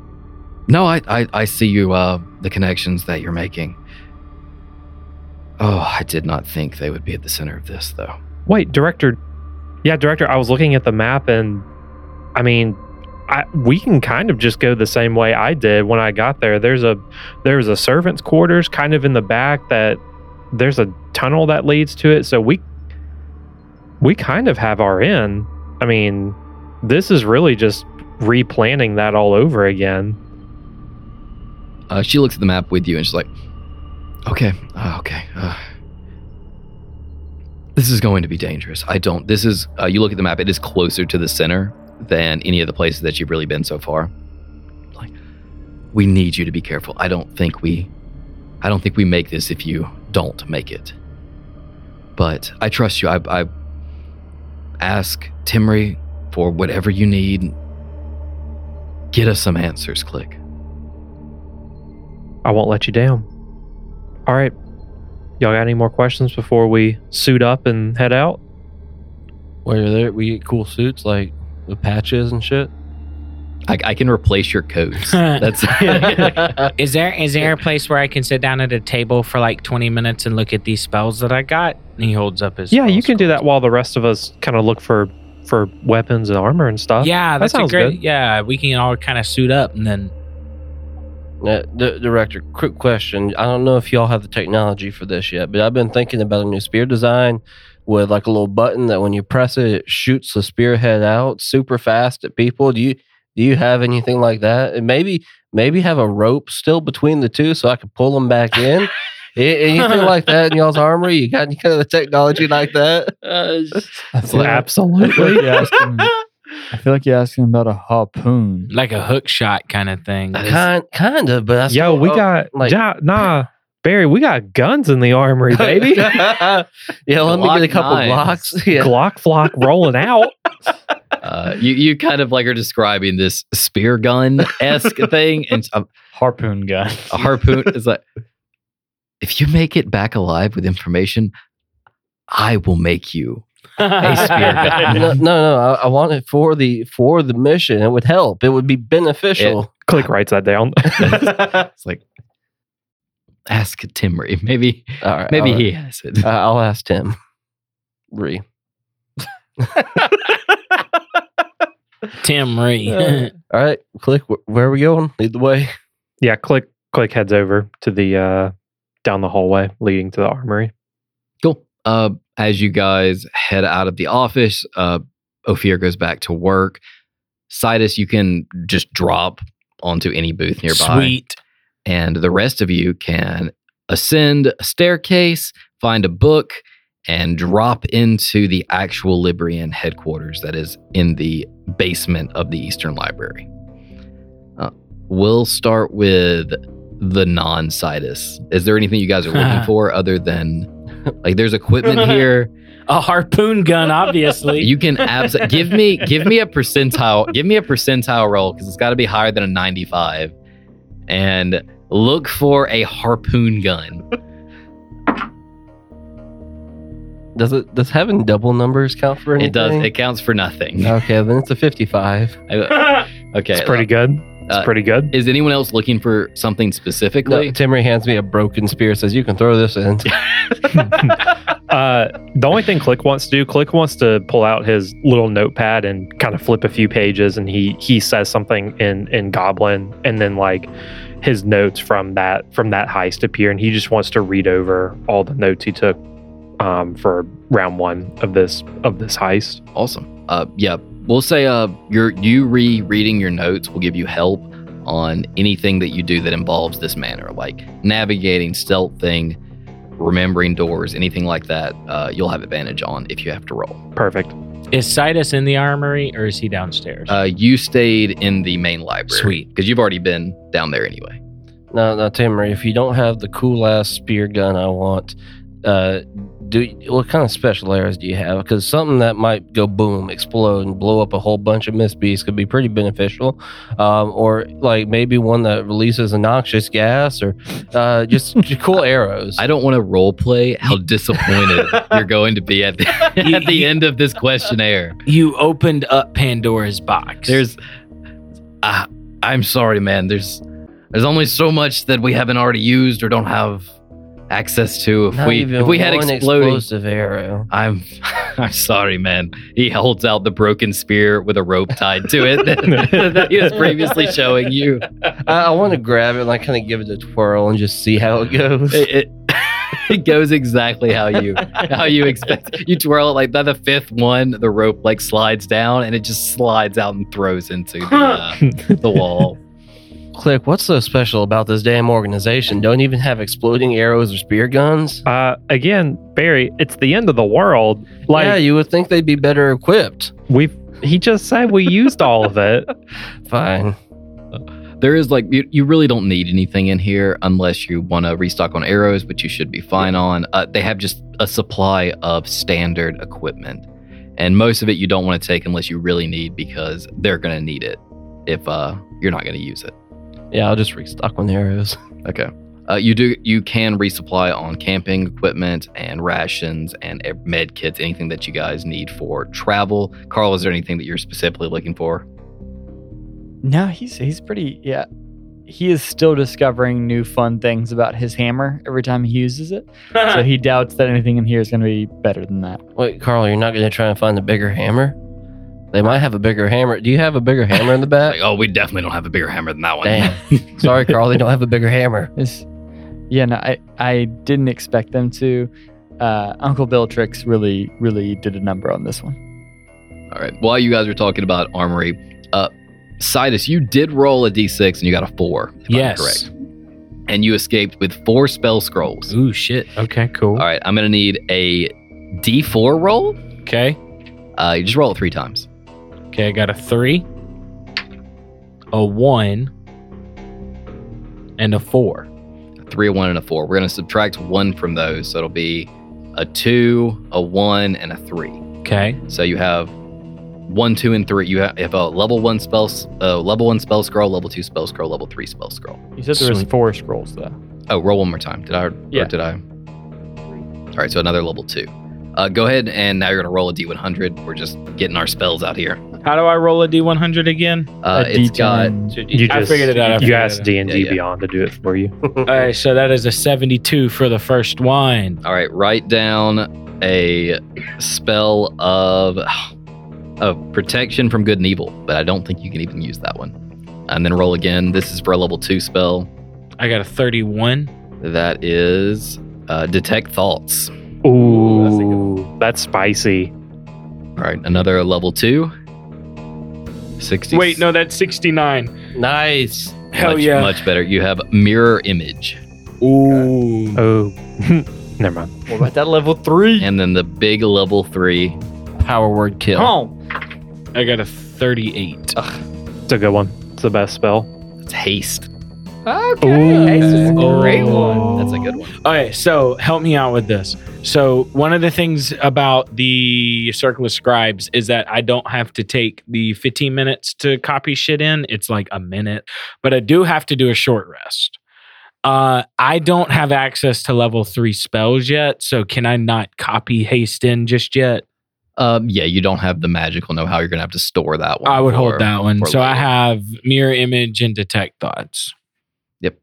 no, I, I I see you. Uh, the connections that you're making. Oh, I did not think they would be at the center of this, though. Wait, director. Yeah, director. I was looking at the map, and I mean. I, we can kind of just go the same way I did when I got there. There's a there's a servant's quarters kind of in the back that there's a tunnel that leads to it. So we we kind of have our in. I mean, this is really just replanning that all over again. Uh, she looks at the map with you and she's like, "Okay, uh, okay, uh, this is going to be dangerous. I don't. This is. Uh, you look at the map. It is closer to the center." Than any of the places that you've really been so far. Like, we need you to be careful. I don't think we, I don't think we make this if you don't make it. But I trust you. I, I ask Timri for whatever you need. Get us some answers, Clyk. I won't let you down. All right, y'all got any more questions before we suit up and head out? Were there we get cool suits like? With patches and shit? I, I can replace your coats. That's is there is there a place where I can sit down at a table for like twenty minutes and look at these spells that I got? And he holds up his Yeah, you can do that while the rest of us kind of look for, for weapons and armor and stuff. Yeah, that's that sounds a great. Good. Yeah, we can all kind of suit up and then... Uh, D- Director, quick question. I don't know if y'all have the technology for this yet, but I've been thinking about a new spear design with like a little button that when you press it, it shoots the spearhead out super fast at people. Do you do you have anything like that? And maybe maybe have a rope still between the two so I can pull them back in. Anything like that in y'all's armory? You got any kind of technology like that? Uh, I like, absolutely. asking, I feel like you're asking about a harpoon, like a hook shot kind of thing. Kind kind of, but I yo, we hope, got like ja, nah. Barry, we got guns in the armory, baby. yeah, let Glock me get a couple nine. Glocks. Yeah. Glock flock rolling out. Uh, you you kind of like are describing this spear gun-esque thing. And a harpoon gun. A harpoon is like, if you make it back alive with information, I will make you a spear gun. no, no, no. I, I want it for the for the mission. It would help. It would be beneficial. It, Clyk writes that down. It's like, ask Timri. Maybe, all right, maybe I'll, he has it. Uh, I'll ask Timri. Timri. Uh, all right, Clyk. Wh- where are we going? Lead the way. Yeah, Clyk. Clyk heads over to the uh, down the hallway leading to the armory. Cool. Uh, as you guys head out of the office, uh, Ophir goes back to work. Sidas, you can just drop onto any booth nearby. Sweet. And the rest of you can ascend a staircase, find a book, and drop into the actual Librian headquarters that is in the basement of the Eastern Library. Uh, we'll start with the non-Sidas. Is there anything you guys are looking for other than... Like, there's equipment here. A harpoon gun, obviously. You can abs- give me give me a percentile give me a percentile roll, because it's got to be higher than a ninety-five. And look for a harpoon gun. Does it? Does having double numbers count for anything? It does. It counts for nothing. Okay, then it's a fifty-five. I, okay, it's pretty uh, good. It's uh, pretty good. Is anyone else looking for something specifically? No, Timri hands me a broken spear, says, you can throw this in. uh, the only thing Clyk wants to do, Clyk wants to pull out his little notepad and kind of flip a few pages, and he he says something in, in Goblin, and then like his notes from that from that heist appear, and he just wants to read over all the notes he took um, for round one of this of this heist. Awesome. Uh, yeah. We'll say uh, your, you re-reading your notes will give you help on anything that you do that involves this manor, like navigating, stealthing, remembering doors, anything like that. Uh, you'll have advantage on if you have to roll. Perfect. Is Sidas in the armory, or is he downstairs? Uh, you stayed in the main library. Sweet. Because you've already been down there anyway. No, no, Timri, if you don't have the cool-ass spear gun I want... Uh, do what kind of special arrows do you have? Because something that might go boom, explode, and blow up a whole bunch of misbeasts could be pretty beneficial. Um, or like maybe one that releases a noxious gas, or uh, just, just cool arrows. I don't want to role play how disappointed you're going to be at the, at the end of this questionnaire. You opened up Pandora's box. There's, uh, I'm sorry, man. There's, there's only so much that we haven't already used or don't have access to. If Not we if we had exploding explosive arrow. I'm I'm sorry, man. He holds out the broken spear with a rope tied to it that, that he was previously showing you. I, I want to grab it and like kind of give it a twirl and just see how it goes. It, it, it goes exactly how you how you expect. You twirl it like by the fifth one, the rope like slides down and it just slides out and throws into the, uh, the wall. Clyk, what's so special about this damn organization? Don't even have exploding arrows or spear guns? Uh, again, Barry, it's the end of the world. Like, yeah, you would think they'd be better equipped. We, he just said we used all of it. Fine. There is like, you, you really don't need anything in here unless you want to restock on arrows, which you should be fine on. Uh, they have just a supply of standard equipment. And most of it you don't want to take unless you really need, because they're going to need it if uh, you're not going to use it. Yeah, I'll just restock on the arrows. Okay. Uh, you do. You can resupply on camping equipment and rations and med kits, anything that you guys need for travel. Carl, is there anything that you're specifically looking for? No, he's he's pretty, yeah. He is still discovering new fun things about his hammer every time he uses it. So he doubts that anything in here is going to be better than that. Wait, Carl, you're not going to try and find a bigger hammer? They might have a bigger hammer. Do you have a bigger hammer in the back? Like, oh, we definitely don't have a bigger hammer than that one. Damn. Sorry, Carl. They don't have a bigger hammer. It's, yeah, no, I, I didn't expect them to. Uh, Uncle Beltrix really, really did a number on this one. All right. While you guys were talking about armory, uh, Sidas, you did roll a d six and you got a four. If yes. I'm correct. And you escaped with four spell scrolls. Ooh, shit. Okay, cool. All right. I'm going to need a d four roll. Okay. Uh, you just roll it three times. Okay, I got a three, a one, and a four. A three, a one, and a four. We're going to subtract one from those, so it'll be a two, a one, and a three. Okay. So you have one, two, and three. You have, you have a level one spell, uh, level one spell scroll, level two spell scroll, level three spell scroll. You said there was four scrolls though. Oh, roll one more time. Did I? Yeah. Or did I? All right, so another level two. Uh, go ahead, and now you're going to roll a D one hundred. We're just getting our spells out here. How do I roll a D one hundred again? Uh, a it's D ten. Got... You I just, figured it out. You asked D and D yeah, yeah. Beyond to do it for you. All right, so that is a seventy-two for the first wine. All right, write down a spell of, of protection from good and evil, but I don't think you can even use that one. And then roll again. This is for a level two spell. I got a thirty-one. That is uh, detect thoughts. Ooh, that's, that's spicy. All right, another level two. sixty. Wait, no, that's sixty-nine. Nice. Hell much, yeah. Much better. You have mirror image. Ooh. God. Oh. Never mind. What about that level three? And then the big level three power word kill. Oh. I got a thirty-eight. Ugh. It's a good one. It's the best spell. It's haste. Okay. Ooh. Haste is a great oh. one. That's a good one. Okay, so help me out with this. So one of the things about the Circle of Scribes is that I don't have to take the fifteen minutes to copy shit in. It's like a minute. But I do have to do a short rest. Uh, I don't have access to level three spells yet, so can I not copy haste in just yet? Um, yeah, you don't have the magical know-how. You're going to have to store that one. I would for, hold that one. So later. I have mirror image and detect thoughts. Yep.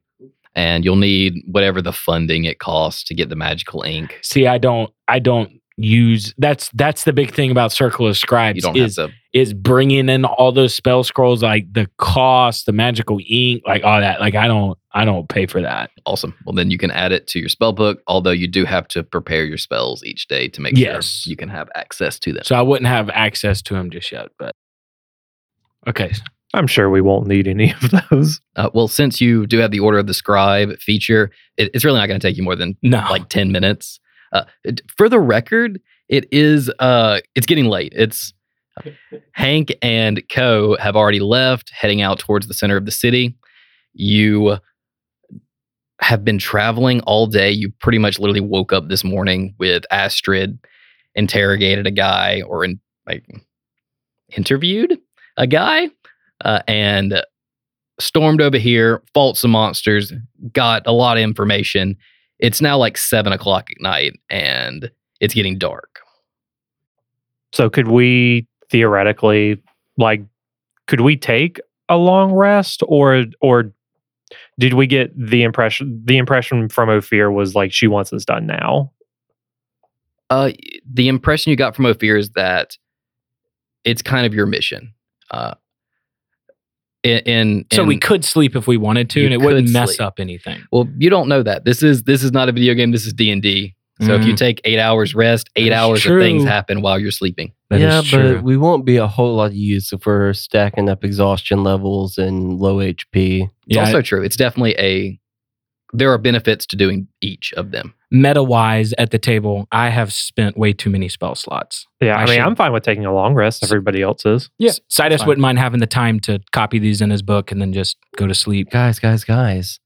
And you'll need whatever the funding it costs to get the magical ink. See, I don't I don't use... That's that's the big thing about Circle of Scribes. You don't is, have to... Is bringing in all those spell scrolls, like the cost, the magical ink, like all that. Like I don't I don't pay for that. Awesome. Well, then you can add it to your spell book, although you do have to prepare your spells each day to make yes. sure you can have access to them. So I wouldn't have access to them just yet, but okay. I'm sure we won't need any of those. Uh, well, since you do have the Order of the Scribe feature, it, it's really not going to take you more than no. like ten minutes. Uh, it, for the record, it is uh, it's getting late. It's Hank and Co. have already left, heading out towards the center of the city. You have been traveling all day. You pretty much literally woke up this morning with Astrid, interrogated a guy, or in, like interviewed a guy, uh, and stormed over here, fought some monsters, got a lot of information. It's now like seven o'clock at night, and it's getting dark. So could we... Theoretically, like, could we take a long rest, or or did we get the impression? The impression from Ophir was like she wants us done now. Uh, the impression you got from Ophir is that it's kind of your mission. Uh, in, in so in, we could sleep if we wanted to, and it wouldn't sleep. Mess up anything. Well, you don't know that this is this is not a video game. This is D and D. So mm. if you take eight hours rest, eight That's hours true. Of things happen while you're sleeping. That yeah, is true. But we won't be a whole lot of use if we're stacking up exhaustion levels and low H P. It's yeah, also I, true. It's definitely a... There are benefits to doing each of them. Meta-wise, at the table, I have spent way too many spell slots. Yeah, I, I mean, should. I'm fine with taking a long rest. Everybody else is. Yeah, Sidas wouldn't mind having the time to copy these in his book and then just go to sleep. Guys, guys, guys.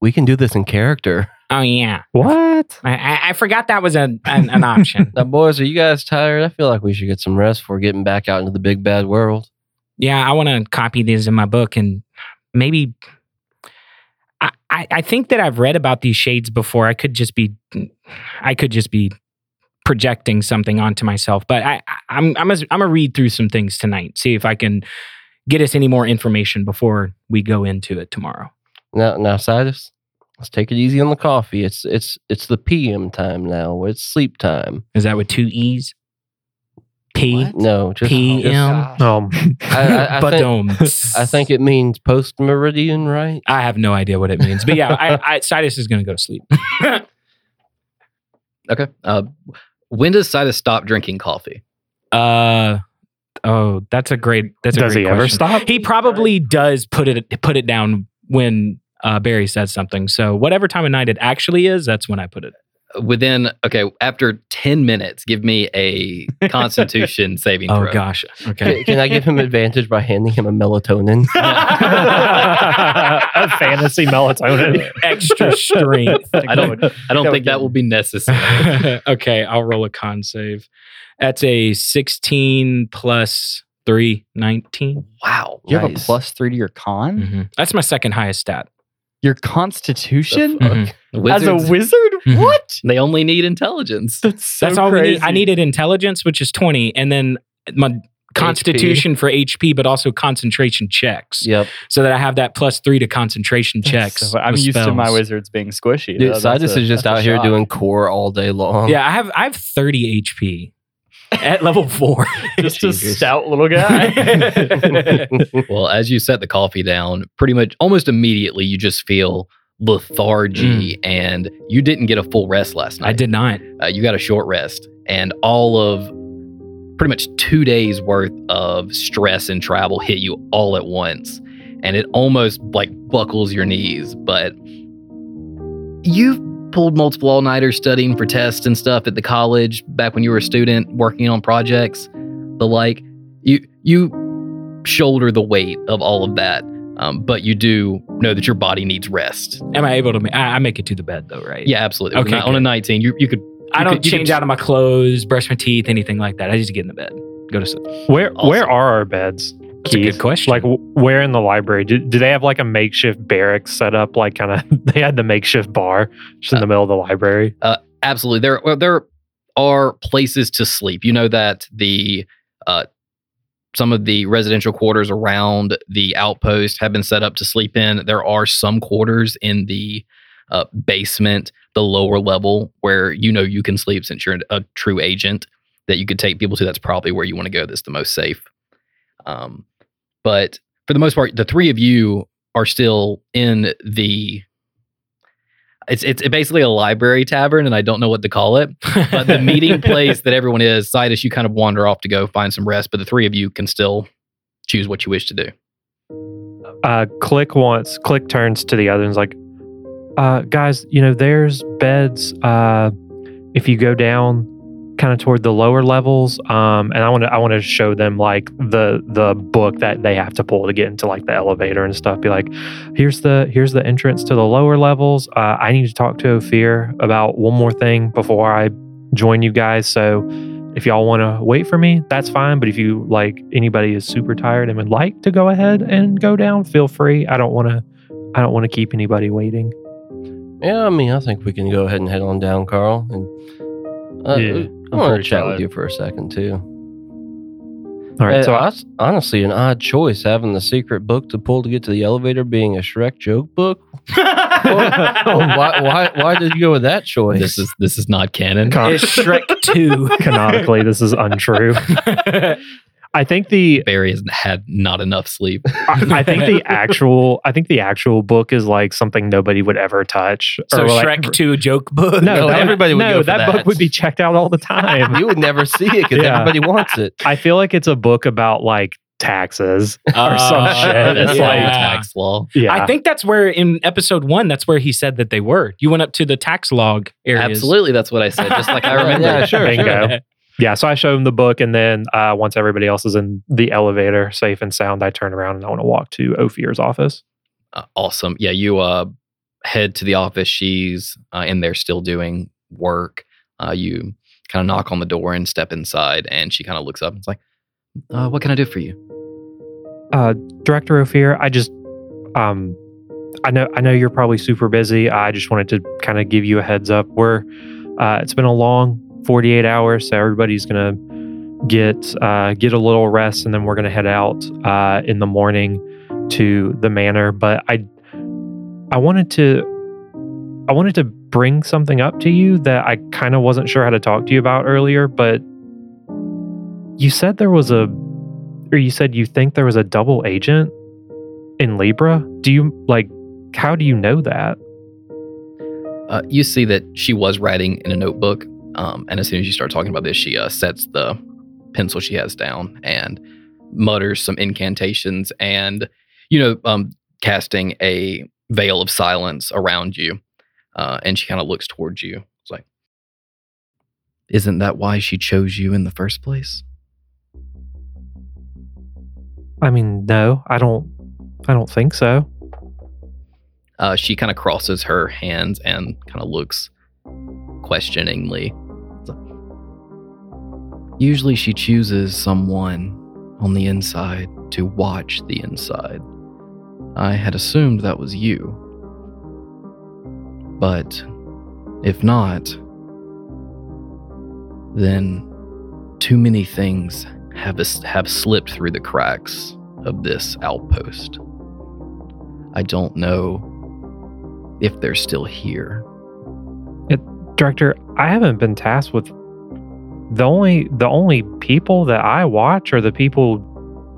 We can do this in character. Oh, yeah. What? I, I, I forgot that was an, an, an option. Now, boys, are you guys tired? I feel like we should get some rest before getting back out into the big bad world. Yeah, I want to copy these in my book, and maybe... I, I, I think that I've read about these shades before. I could just be... I could just be projecting something onto myself, but I, I'm, I'm, I'm going to read through some things tonight, see if I can get us any more information before we go into it tomorrow. Now, now, Sidas, let's take it easy on the coffee. It's it's it's the P M time now. It's sleep time. Is that with two E's? P? What? No, just P M. Just, um, I, I, I, but think, um. I think it means post meridian, right? I have no idea what it means, but yeah, I, I, Sidas is going to go to sleep. Okay. Uh, when does Sidas stop drinking coffee? Uh. Oh, that's a great. That's a does great he question. Ever stop? He probably right. does put it put it down. When uh, Barry said something. So whatever time of night it actually is, that's when I put it. Within, okay, after ten minutes, give me a constitution saving throw. Oh, gosh. Okay. Can I give him advantage by handing him a melatonin? A fantasy melatonin. Extra strength. I don't, I don't think that will be necessary. Okay, I'll roll a con save. That's a sixteen plus... three nineteen. Wow. You nice. Have a plus three to your con? Mm-hmm. That's my second highest stat. Your constitution as a wizard? Mm-hmm. What? They only need intelligence. That's so That's all crazy. We need. I needed intelligence, which is twenty, and then my constitution H P. For H P, but also concentration checks. Yep. So that I have that plus three to concentration checks. So, I'm used spells. to my wizards being squishy. Dude, Sidas is just out here shock. doing core all day long. Yeah, I have I have thirty H P. At level four. Just a stout little guy. Well, as you set the coffee down, pretty much almost immediately you just feel lethargy mm. and you didn't get a full rest last night. I did not. Uh, you got a short rest and all of pretty much two days worth of stress and travel hit you all at once. And it almost like buckles your knees, but you've pulled multiple all-nighters studying for tests and stuff at the college back when you were a student, working on projects, the like. You you shoulder the weight of all of that, um, but you do know that your body needs rest. Am I able to? Ma- I, I make it to the bed though, right? Yeah, absolutely. Okay, on a nineteen, you you could. You I don't could, change could, out of my clothes, brush my teeth, anything like that. I just get in the bed, go to sleep. Where awesome. Where are our beds? That's Keith. A good question. Like, w- where in the library? Do, do they have, like, a makeshift barracks set up? Like, kind of, they had the makeshift bar just in uh, the middle of the library. Uh, absolutely. There well, there are places to sleep. You know that the uh, some of the residential quarters around the outpost have been set up to sleep in. There are some quarters in the uh, basement, the lower level, where you know you can sleep since you're a true agent that you could take people to. That's probably where you want to go that's the most safe. Um, but for the most part, the three of you are still in the, it's, it's basically a library tavern and I don't know what to call it, but the meeting place that everyone is. Sidas, you kind of wander off to go find some rest, but the three of you can still choose what you wish to do. Uh, Clyk wants, Clyk turns to the other and's like, uh, guys, you know, there's beds, uh, if you go down kind of toward the lower levels, um, and I want to I want to show them like the the book that they have to pull to get into like the elevator and stuff. Be like, here's the here's the entrance to the lower levels. Uh, I need to talk to Ophir about one more thing before I join you guys. So if y'all want to wait for me, that's fine. But if you like anybody is super tired and would like to go ahead and go down, feel free. I don't want to I don't want to keep anybody waiting. Yeah, I mean, I think we can go ahead and head on down, Carl. And uh, yeah. I want to chat tired. with you for a second, too. All right. Hey, so, I, honestly, an odd choice having the secret book to pull to get to the elevator being a Shrek joke book. oh, oh, why, why, why did you go with that choice? This is this is not canon. Con- it's Shrek two. Canonically, this is untrue. I think the Barry has had not enough sleep. I, I think the actual, I think the actual book is like something nobody would ever touch. So or Shrek like, two joke book. No, no that, everybody would. No, go for that, that book would be checked out all the time. You would never see it because yeah. everybody wants it. I feel like it's a book about like taxes uh, or some shit. That's yeah. like tax law. Yeah, I think that's where in episode one, that's where he said that they were. You went up to the tax log areas. Absolutely, that's what I said. Just like I remember. Yeah, sure. Bingo. Sure. Yeah, so I show him the book, and then uh, once everybody else is in the elevator, safe and sound, I turn around and I want to walk to Ophir's office. Uh, awesome. Yeah, you uh, head to the office. She's uh, in there still doing work. Uh, you kind of knock on the door and step inside, and she kind of looks up and is like, uh, what can I do for you? Uh, Director Ophir, I just... Um, I know, I know you're probably super busy. I just wanted to kind of give you a heads up. We're, uh, it's been a long... forty-eight hours, so everybody's gonna get uh get a little rest, and then we're gonna head out uh in the morning to the manor. But I I wanted to I wanted to bring something up to you that I kind of wasn't sure how to talk to you about earlier, but you said there was a or you said you think there was a double agent in Libra. Do you like how do you know that? Uh, you see that she was writing in a notebook. Um, and as soon as you start talking about this, she uh, sets the pencil she has down and mutters some incantations and, you know, um, casting a veil of silence around you. Uh, and she kind of looks towards you. It's like, isn't that why she chose you in the first place? I mean, no, I don't. I don't think so. Uh, she kind of crosses her hands and kind of looks questioningly. Usually she chooses someone on the inside to watch the inside. I had assumed that was you. But if not, then too many things have have slipped through the cracks of this outpost. I don't know if they're still here. It, Director, I haven't been tasked with... The only the only people that I watch are the people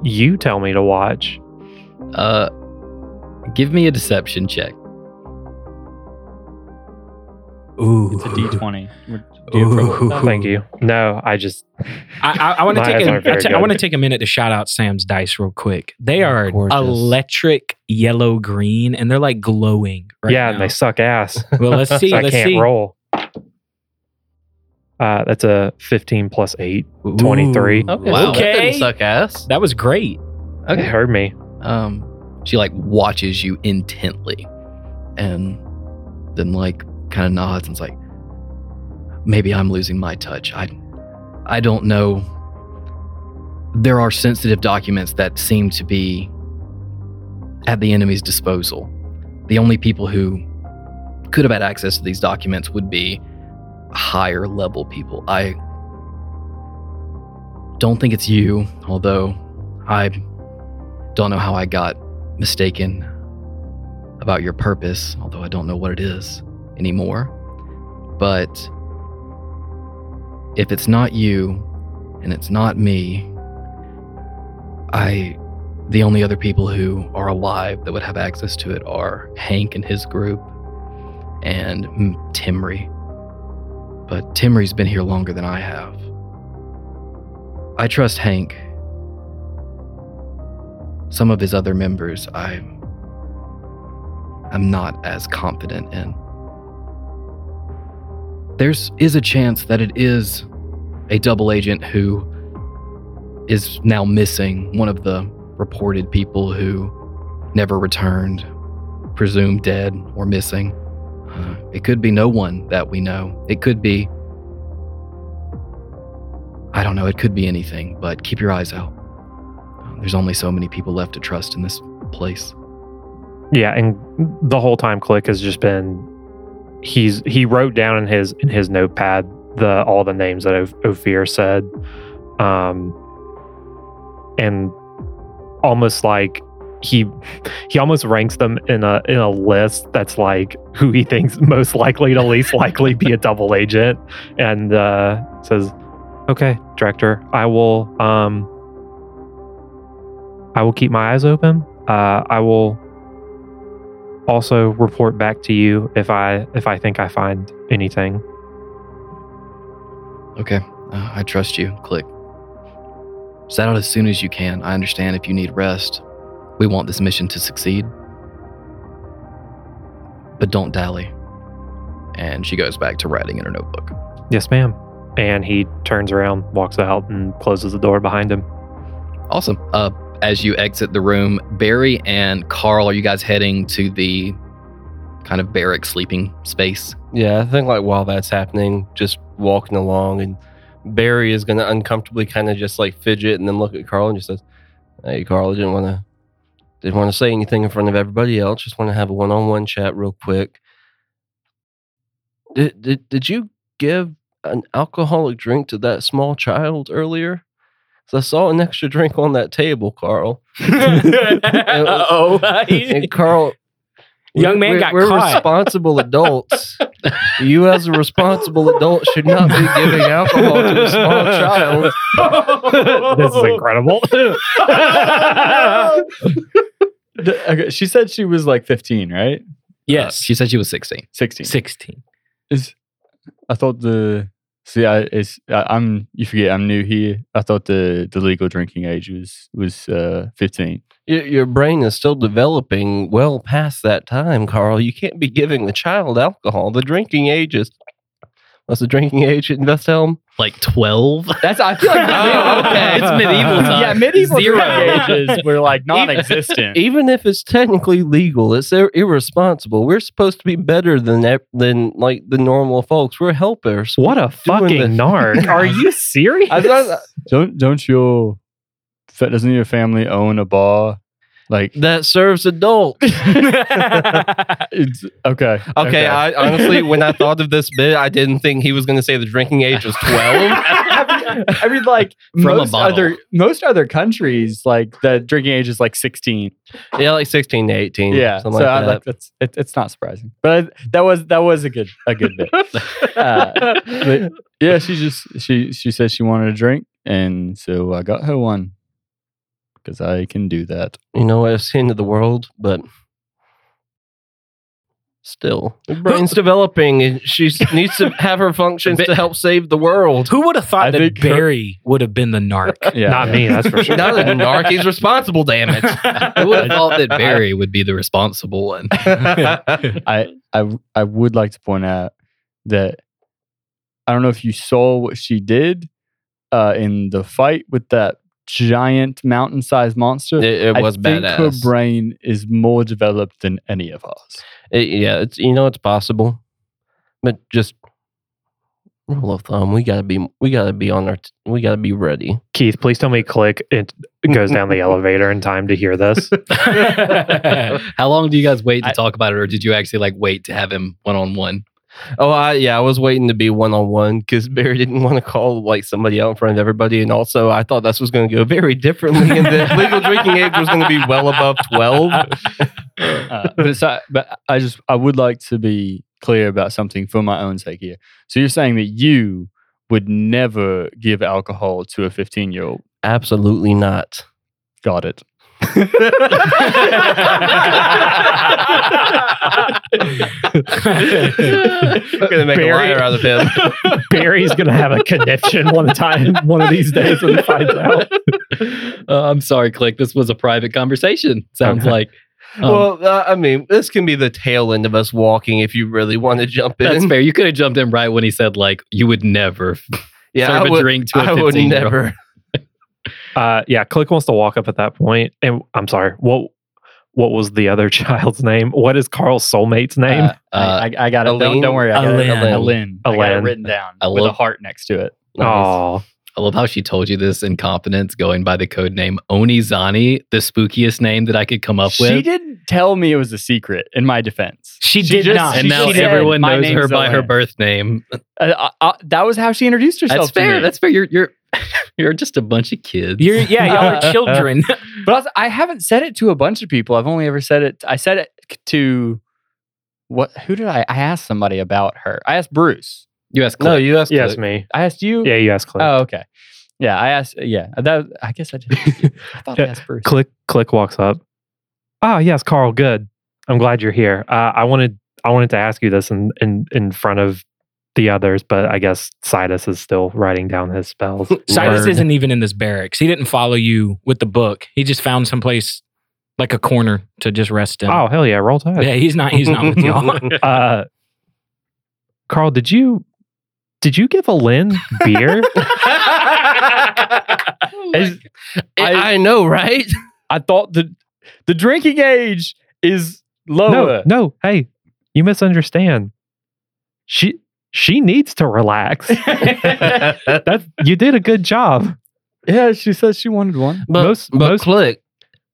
you tell me to watch. Uh, give me a deception check. Ooh. It's a D twenty. Do you Thank you. No, I just... I, I, I want to take a, I t- I want to take a minute to shout out Sam's dice real quick. They are gorgeous. Electric yellow green, and they're like glowing right yeah, now. And they suck ass. Well, let's see. so let's I can't see. roll. Uh, that's a fifteen plus eight, Ooh. twenty-three. Okay. Wow, okay. That didn't suck ass. That was great. Okay. It heard me. Um, she like watches you intently and then like kind of nods and is like, maybe I'm losing my touch. I I don't know. There are sensitive documents that seem to be at the enemy's disposal. The only people who could have had access to these documents would be higher level people. I don't think it's you, although I don't know how I got mistaken about your purpose, although I don't know what it is anymore. But if it's not you and it's not me, I, the only other people who are alive that would have access to it are Hank and his group and Timri. But Timri's been here longer than I have. I trust Hank. Some of his other members, I am not as confident in. There is a chance that it is a double agent who is now missing, one of the reported people who never returned, presumed dead or missing. Uh, it could be no one that we know. It could be, I don't know, it could be anything, but keep your eyes out. There's only so many people left to trust in this place. Yeah, and the whole time Clyk has just been... He's he wrote down in his in his notepad the all the names that o- Ophir said, um, and almost like he he almost ranks them in a in a list that's like who he thinks most likely to least likely be a double agent, and uh, says, "Okay, Director, I will um, I will keep my eyes open. Uh, I will." Also report back to you if I if I think I find anything. Okay, uh, I trust you, Clyk. Set out as soon as you can. I understand if you need rest. We want this mission to succeed. But don't dally. And she goes back to writing in her notebook. Yes, ma'am. And he turns around, walks out, and closes the door behind him. Awesome. Uh, As you exit the room, Barry and Carl, are you guys heading to the kind of barrack sleeping space? Yeah, I think like while that's happening, just walking along, and Barry is going to uncomfortably kind of just like fidget and then look at Carl and just says, "Hey, Carl, I didn't want to didn't want to say anything in front of everybody else. Just want to have a one-on-one chat real quick. Did did did you give an alcoholic drink to that small child earlier? I saw an extra drink on that table, Carl." Uh-oh. And Carl, young man we're, got we're caught. We're responsible adults. You, as a responsible adult, should not be giving alcohol to a small child. This is incredible. Okay, she said she was like fifteen, right? Yes, uh, she said she was sixteen. Sixteen. Sixteen. Is I thought the. See, I, it's, I, I'm. You forget, I'm new here. I thought the, the legal drinking age was was uh, fifteen. Your, your brain is still developing well past that time, Carl. You can't be giving the child alcohol. The drinking age is... What's the drinking age in Vesthelm? Like twelve? That's, I feel like... Oh, okay. It's medieval time. Yeah, medieval ages were like non-existent. Even, even if it's technically legal, it's irresponsible. We're supposed to be better than than like the normal folks. We're helpers. What a fucking narc. Are you serious? I, I, I, don't, don't your... Doesn't your family own a bar? Like that serves adult. It's, okay. okay. Okay. I honestly, when I thought of this bit, I didn't think he was going to say the drinking age was twelve. I, mean, I mean, like most other most other countries, like the drinking age is like sixteen. Yeah, like sixteen to eighteen. Yeah. So like I, that. Like, that's it, it's not surprising, but that was that was a good a good bit. uh, but yeah, she just she she said she wanted a drink, and so I got her one. Because I can do that. You know, it's the end of the world, but still. Her brain's developing, and she needs to have her functions to help save the world. Who would have thought I that Barry would have been the narc? Yeah, Not yeah. me, that's for sure. Not the narc. He's responsible, damn it. Who would have thought that Barry would be the responsible one? I, I, I would like to point out that I don't know if you saw what she did uh, in the fight with that giant mountain-sized monster. It, it was I think badass. Her brain is more developed than any of ours. It, yeah, it's you know it's possible, but just rule of thumb. We gotta be. We gotta be on our. T- we gotta be ready. Keith, please tell me Clyk it goes down the elevator in time to hear this. How long do you guys wait to I, talk about it, or did you actually like wait to have him one-on-one? Oh, I, yeah, I was waiting to be one-on-one because Barry didn't want to call like somebody out in front of everybody. And also, I thought this was going to go very differently and the legal drinking age was going to be well above twelve. uh, but, it's, uh, but I just, I would like to be clear about something for my own sake here. So you're saying that you would never give alcohol to a fifteen-year-old? Absolutely not. Got it. Gonna make Barry, a liar out of him. Barry's gonna have a conniption one time, one of these days when he finds out. Uh, I'm sorry, Clyk. This was a private conversation. Sounds okay. like. Um, well, uh, I mean, this can be the tail end of us walking. If you really want to jump in, that's fair. You could have jumped in right when he said, "Like you would never." Yeah, serve I a would. Drink to I a would never. Uh, yeah, Clyk wants to walk up at that point. And I'm sorry, what what was the other child's name? What is Carl's soulmate's name? Uh, uh, I, I got it. Don't, don't worry. I got Alin. It. Alin. Alin. I got it written down Alin. With a heart next to it. Nice. Oh, I love how she told you this in confidence, going by the code name Onizani, the spookiest name that I could come up with. She didn't tell me it was a secret, in my defense. She, she did just, not. And now she everyone said, knows her by Alin. Her birth name. Uh, uh, uh, that was how she introduced herself. That's fair. To me. That's fair. You're... you're You're just a bunch of kids. You're, yeah, y'all are children. But also, I haven't said it to a bunch of people. I've only ever said it. I said it to what? Who did I? I asked somebody about her. I asked Bruce. You asked Clyk. No, you asked. You asked me. I asked you. Yeah, you asked Clyk. Oh, okay. Yeah, I asked. Yeah, that. I guess I did. I thought I asked Bruce. Clyk. Clyk walks up. Oh, yes, Carl. Good. I'm glad you're here. Uh, I wanted. I wanted to ask you this in in, in front of. The others, but I guess Sidas is still writing down his spells. Sidas isn't even in this barracks. He didn't follow you with the book. He just found someplace like a corner to just rest in. Oh, hell yeah. Roll Tide. Yeah, he's not, he's not with y'all. Uh, Carl, did you, did you give Alin beer? Oh I, I know, right? I thought the, the drinking age is lower. No, no. Hey, you misunderstand. She... She needs to relax. That you did a good job. Yeah, she says she wanted one. But, most, but most Clyk,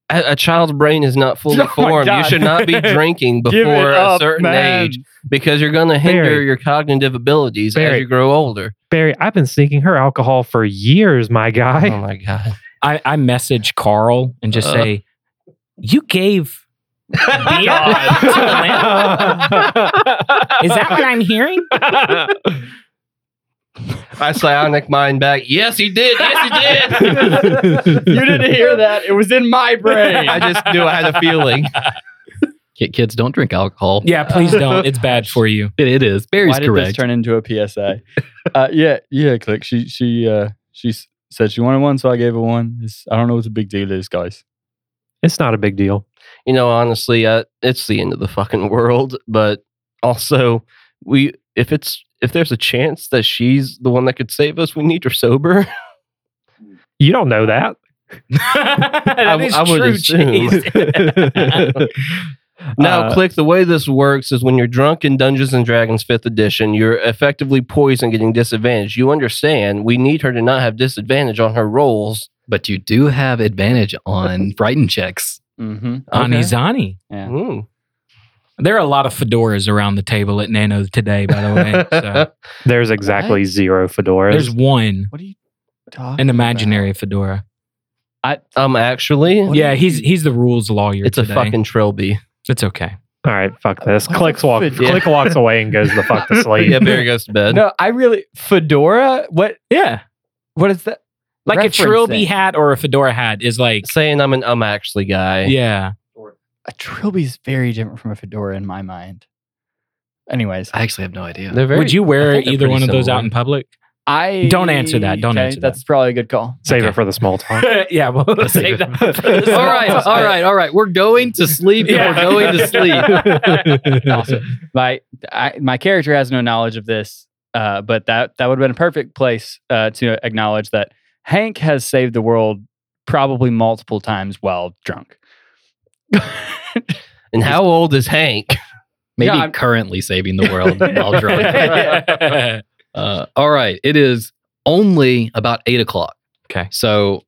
a, a child's brain is not fully oh formed. You should not be drinking before up, a certain man. Age because you're going to hinder Barry. Your cognitive abilities Barry. As you grow older. Barry, I've been sneaking her alcohol for years, my guy. Oh my god. I, I message Carl and just uh, say, "You gave." Is that what I'm hearing? I psionic mind back. Yes, he did. Yes, he did. You didn't hear that. It was in my brain. I just knew I had a feeling. Kids, don't drink alcohol. Yeah, please don't. It's bad for you. It, it is. Barry's Why did correct. This turn into a P S A? uh, yeah, yeah. Clyk. She she uh, she said she wanted one, so I gave her one. It's, I don't know what the big deal is, guys. It's not a big deal. You know, honestly, uh, it's the end of the fucking world. But also, we if it's if there's a chance that she's the one that could save us, we need her sober. You don't know that. that I, is I true, would assume. Now, uh, Clyk, the way this works is when you're drunk in Dungeons and Dragons fifth edition, you're effectively poisoned, getting disadvantaged. You understand? We need her to not have disadvantage on her rolls. But you do have advantage on frightened checks. Mm-hmm. Onizani. Okay. Yeah. Ooh. There are a lot of fedoras around the table at Nano today, by the way. So. There's exactly what? zero fedoras. There's one. What are you talking An imaginary about? Fedora. I um actually. Yeah, he's he's the rules lawyer. It's today. A fucking trilby. It's okay. All right, fuck this. Clyk walk, Clyk walks away and goes the fuck to sleep. Yeah, Barry goes to bed. No, I really fedora. What? Yeah. What is that? Like referencing. A trilby hat or a fedora hat is like saying I'm an um actually guy. Yeah. A trilby is very different from a fedora in my mind. Anyways, I actually have no idea. Very, would you wear either one of those similar. Out in public? I don't answer that. Don't okay, answer that's that. That's probably a good call. Save okay. it for the small talk. Yeah, well, save that. all right, all right, all right. We're going to sleep. Yeah. We're going to sleep. Awesome. My I, my character has no knowledge of this, uh, but that that would have been a perfect place uh, to acknowledge that Hank has saved the world probably multiple times while drunk. And how old is Hank? Maybe yeah, currently saving the world while drunk. Uh, all right. It is only about eight o'clock. Okay. So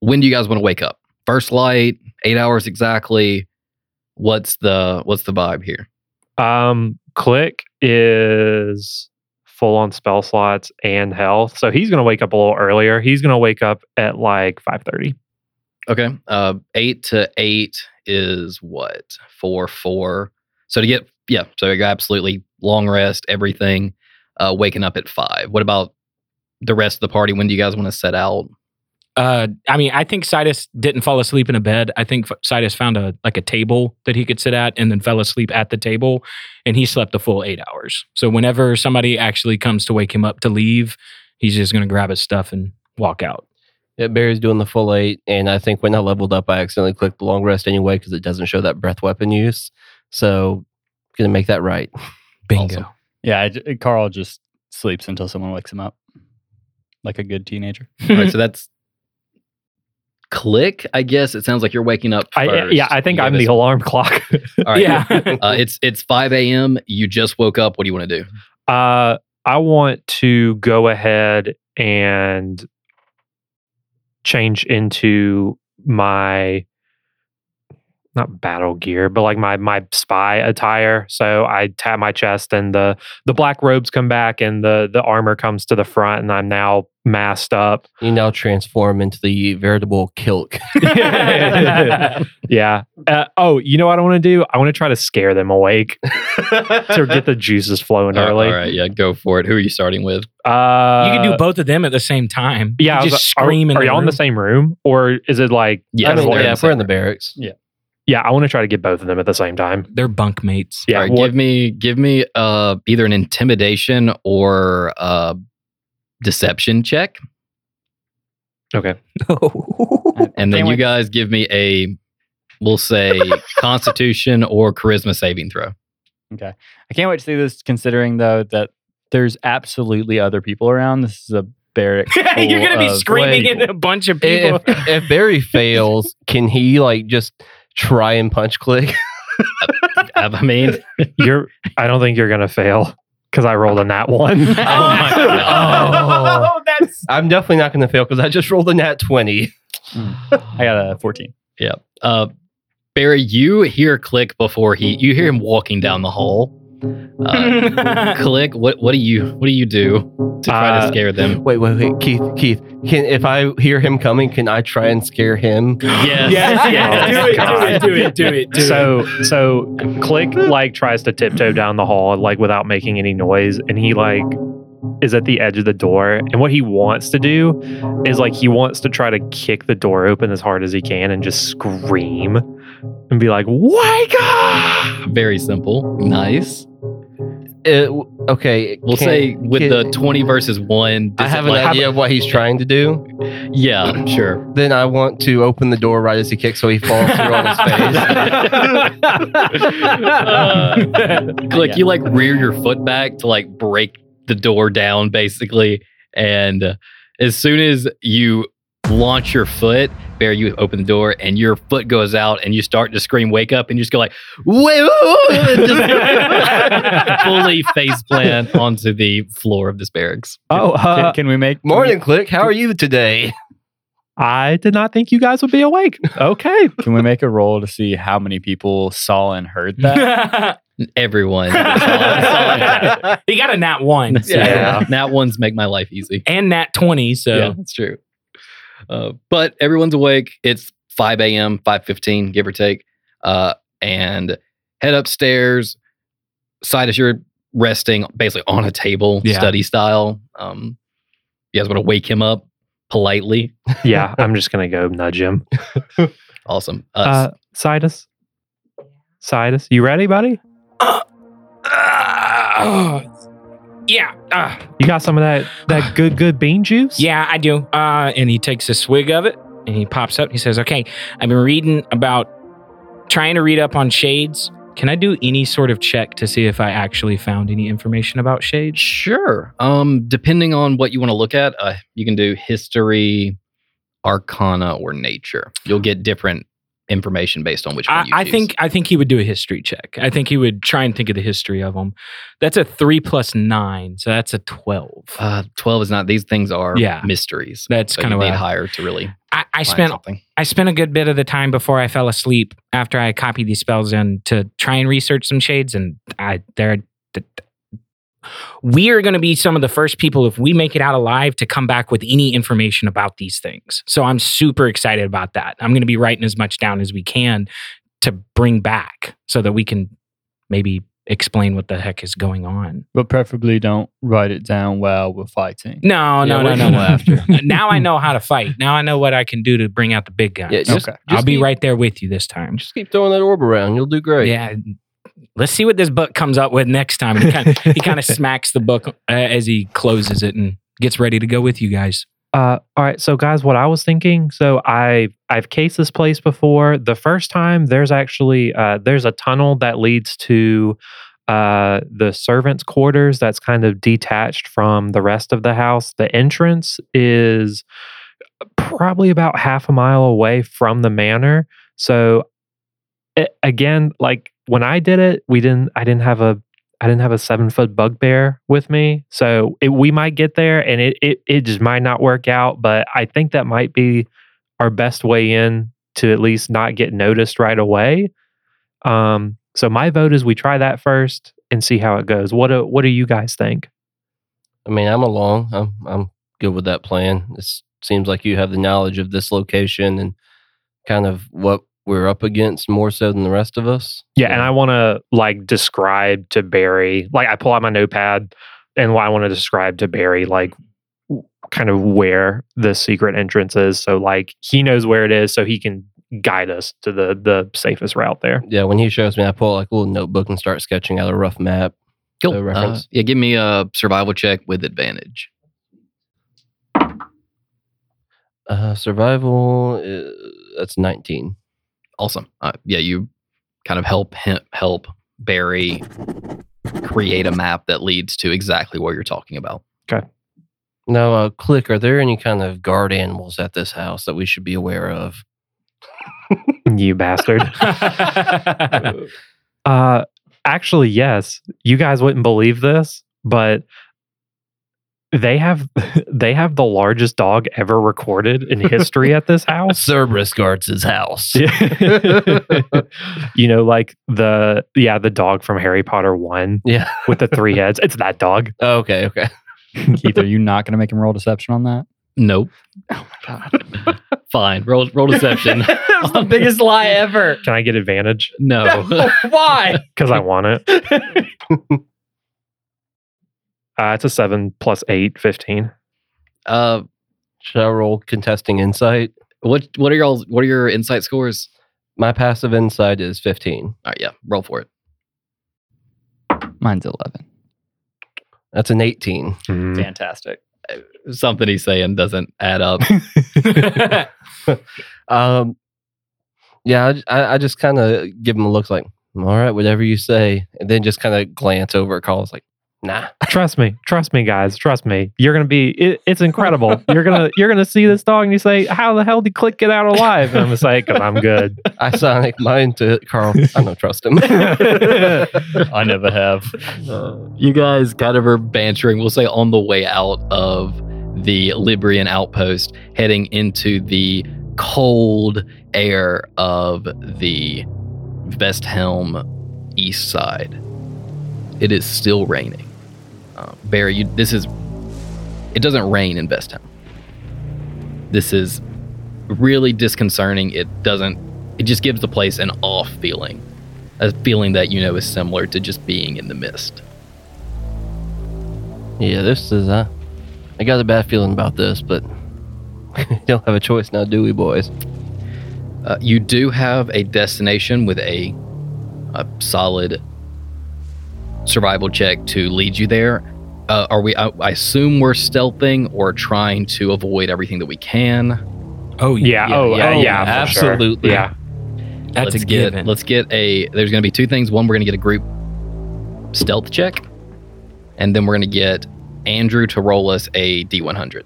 when do you guys want to wake up? First light, eight hours exactly. What's the what's the vibe here? Um, Clyk is full on spell slots and health. So he's going to wake up a little earlier. He's going to wake up at like five thirty. Okay. Uh, eight to eight is what? Four, four. So to get, yeah. So absolutely long rest, everything. Uh, waking up at five. What about the rest of the party? When do you guys want to set out? Uh, I mean, I think Sidas didn't fall asleep in a bed. I think F- Sidas found a like a table that he could sit at and then fell asleep at the table, and he slept a full eight hours. So whenever somebody actually comes to wake him up to leave, he's just going to grab his stuff and walk out. Yeah, Barry's doing the full eight, and I think when I leveled up, I accidentally clicked the long rest anyway because it doesn't show that breath weapon use. So going to make that right. Bingo. Awesome. Yeah, I, Carl just sleeps until someone wakes him up, like a good teenager. All right, so that's Clyk, I guess. It sounds like you're waking up first. I, yeah, I think I'm the alarm clock. All right, yeah. uh, it's it's five a.m. You just woke up. What do you want to do? Uh, I want to go ahead and change into my not battle gear, but like my my spy attire. So I tap my chest and the the black robes come back and the the armor comes to the front and I'm now masked up. You now transform into the veritable kilk. Yeah. Uh, oh, you know what I want to do? I want to try to scare them awake to get the juices flowing all early. All right, yeah, go for it. Who are you starting with? Uh, you can do both of them at the same time. Yeah. You just like, scream. Are, in are the y'all room? In the same room? Or is it like... Yeah, I mean, yeah, yeah, if we're in the barracks. Yeah. Yeah, I want to try to get both of them at the same time. They're bunk mates. Yeah, right, what, give me give me uh, either an intimidation or uh, deception check. Okay. And then you guys give me a, we'll say, constitution or charisma saving throw. Okay. I can't wait to see this, considering, though, that there's absolutely other people around. This is a Barrett. You're going to be screaming at a bunch of people. If, if Barry fails, can he, like, just... try and punch Clyk. I mean, you're. I don't think you're gonna fail because I rolled a nat one. Oh my god! Oh. Oh, that's... I'm definitely not gonna fail because I just rolled a nat twenty. I got a fourteen. Yeah, uh, Barry, you hear Clyk before he. You hear him walking down the hall. Uh, Clyk, what what do you what do you do to try uh, to scare them? Wait, wait, wait, Keith, Keith. Can if I hear him coming, can I try and scare him? Yes, yes, yes. Oh, do, it, do it, do it, do it, do so, it. So, so Clyk like tries to tiptoe down the hall like without making any noise, and he like is at the edge of the door. And what he wants to do is like he wants to try to kick the door open as hard as he can and just scream and be like, "Wake up!" Very simple, nice. It, okay, we'll can, say with can, the twenty versus one. I have an like, idea of what he's trying to do. Yeah, sure. Then I want to open the door right as he kicks, so he falls through on his face. uh, Clyk, you like rear your foot back to like break the door down, basically. And uh, as soon as you launch your foot, Bear, you open the door and your foot goes out and you start to scream, "Wake up!" and you just go like, "Wait!" Fully face plant onto the floor of this barracks. Oh, uh, can, can we make morning, Clyk? How are you today? I did not think you guys would be awake. Okay. Can we make a roll to see how many people saw and heard that? Everyone. Saw and, saw and he got a nat one. So yeah. yeah. Nat ones make my life easy. And nat twenty. So yeah, that's true. Uh, but everyone's awake. It's five a.m., five fifteen, give or take. Uh, and head upstairs. Sidas, you're resting basically on a table, yeah. study style. Um, you guys want to wake him up politely? Yeah, I'm just going to go nudge him. Awesome. Uh, Sidas? Sidas, you ready, buddy? Uh, uh, oh, yeah. Uh, you got some of that, that good, good bean juice? Yeah, I do. Uh, and he takes a swig of it, and he pops up. He says, okay, I've been reading about trying to read up on shades. Can I do any sort of check to see if I actually found any information about shades? Sure. Um, depending on what you want to look at, uh, you can do history, arcana, or nature. You'll get different information based on which one you I, I choose. Think, I think he would do a history check. I think he would try and think of the history of them. That's a three plus nine, so that's a twelve. Uh, twelve is not. These things are yeah. mysteries. That's so kind of what I... need higher to really... I, I spent something. I spent a good bit of the time before I fell asleep after I copied these spells in to try and research some shades, and I there, th- we are going to be some of the first people, if we make it out alive, to come back with any information about these things. So I'm super excited about that. I'm going to be writing as much down as we can to bring back so that we can maybe explain what the heck is going on. But preferably don't write it down while we're fighting. No, no, yeah, no, no, no. After. Now I know how to fight. Now I know what I can do to bring out the big guns. Yeah, just, okay. I'll just be keep, right there with you this time. Just keep throwing that orb around. You'll do great. Yeah. Let's see what this book comes up with next time. He kind of, he kind of smacks the book uh, as he closes it and gets ready to go with you guys. Uh, all right. So guys, what I was thinking, so I, I've cased this place before. The first time there's actually, uh, there's a tunnel that leads to uh, the servants' quarters that's kind of detached from the rest of the house. The entrance is probably about half a mile away from the manor. So it, again, like when I did it, we didn't, I didn't have a I didn't have a seven-foot bugbear with me, so it, we might get there, and it, it it just might not work out, but I think that might be our best way in to at least not get noticed right away. Um, so my vote is we try that first and see how it goes. What do, what do you guys think? I mean, I'm along. I'm, I'm good with that plan. It seems like you have the knowledge of this location and kind of what we're up against more so than the rest of us. Yeah, yeah. And I want to like describe to Barry, like I pull out my notepad and I want to describe to Barry like w- kind of where the secret entrance is. So like he knows where it is so he can guide us to the, the safest route there. Yeah, when he shows me, I pull like a little notebook and start sketching out a rough map. Cool. To reference. Uh, yeah, give me a survival check with advantage. Uh, survival, is, that's nineteen. Awesome. Uh, yeah, you kind of help him, help Barry create a map that leads to exactly what you're talking about. Okay. Now, uh, Clyk, are there any kind of guard animals at this house that we should be aware of? You bastard. uh, actually, yes. You guys wouldn't believe this, but they have they have the largest dog ever recorded in history at this house. Cerberus guards his house. You know, like the yeah, the dog from Harry Potter one. Yeah. With the three heads. It's that dog. Oh, okay, okay. Keith, are you not gonna make him roll deception on that? Nope. Oh my god. Fine. Roll roll deception. That's the biggest lie ever. Can I get advantage? No. no why? Because I want it. Uh, it's a seven plus eight, fifteen. Uh, should I roll contesting insight? What What are y'all? What are your insight scores? My passive insight is fifteen. All right, yeah, roll for it. Mine's eleven. That's an eighteen. Mm. Fantastic. Something he's saying doesn't add up. um, yeah, I I just kind of give him a look like, all right, whatever you say, and then just kind of glance over at Carl's like. Nah. Trust me. Trust me, guys. Trust me. You're going to be... It, it's incredible. You're going to you're gonna see this dog and you say, how the hell did Clyk get out alive? And I'm going to say, because I'm good. I sonic mine to Carl. I don't trust him. I never have. Uh, you guys kind of are bantering. We'll say on the way out of the Librian outpost, heading into the cold air of the Vesthelm east side. It is still raining. Uh, Barry, you, this is... It doesn't rain in Vesthelm. This is really disconcerting. It doesn't... It just gives the place an off feeling. A feeling that, you know, is similar to just being in the mist. Yeah, this is... Uh, I got a bad feeling about this, but... we don't have a choice now, do we, boys? Uh, you do have a destination with a, a solid survival check to lead you there. Uh, are we? I, I assume we're stealthing or trying to avoid everything that we can. Oh yeah! yeah oh yeah! Oh, yeah absolutely! Sure. Yeah. That's let's a get. Given. Let's get a. There's going to be two things. One, we're going to get a group stealth check, and then we're going to get Andrew to roll us a D one hundred.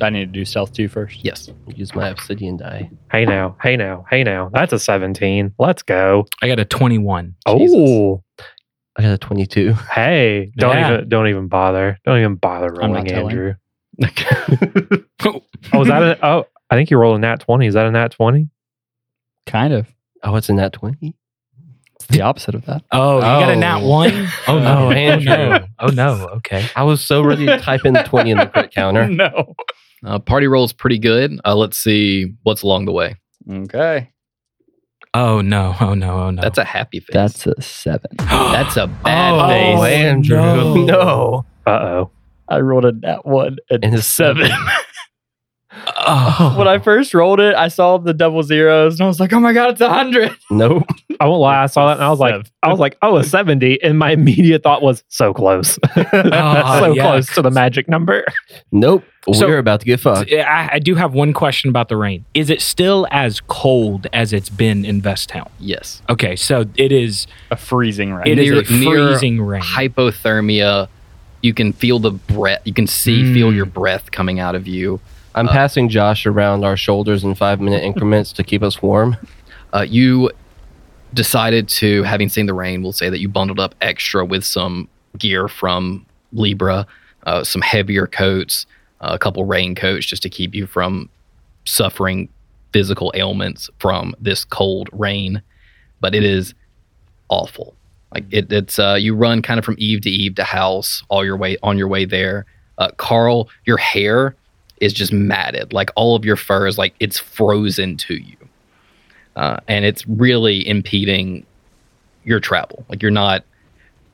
I need to do stealth two first. Yes. Use my obsidian die. Hey now, hey now, hey now. That's a seventeen. Let's go. I got a twenty-one. Jesus. Oh. I got a twenty-two. Hey, don't yeah. even don't even bother. Don't even bother rolling, Andrew. oh, is that a, oh, I think you rolled a nat twenty. Is that a nat twenty? Kind of. Oh, it's a nat twenty? It's the opposite of that. Oh, oh. You got a nat one? oh, no, Andrew. Oh, no. Okay. I was so ready to type in the twenty in the crit counter. Oh, no. Uh, party roll's pretty good. Uh, let's see what's along the way. Okay. Oh, no. Oh, no. Oh, no. That's a happy face. That's a seven. That's a bad oh, face. Oh, Andrew. No. no. Uh-oh. I rolled a nat one and, and a seven. oh. When I first rolled it, I saw the double zeros, and I was like, oh, my God, it's a hundred. Nope. I won't lie. I saw that, and I was like, I was like, oh, a seventy. And my immediate thought was, so close. oh, so yuck. close to the magic number. Nope. So, we're about to get fucked. I, I do have one question about the rain. Is it still as cold as it's been in Vesthelm? Yes. Okay, so it is... a freezing rain. It near, is a freezing rain. Hypothermia. You can feel the breath. You can see, mm. feel your breath coming out of you. I'm uh, passing Josh around our shoulders in five-minute increments to keep us warm. Uh, you decided to, having seen the rain, we'll say that you bundled up extra with some gear from Libra, uh, some heavier coats, a couple raincoats just to keep you from suffering physical ailments from this cold rain. But it is awful. Like it, it's uh, you run kind of from eave to eave to house all your way on your way there. Uh, Carl, your hair is just matted. Like all of your fur is like it's frozen to you, uh, and it's really impeding your travel. Like you're not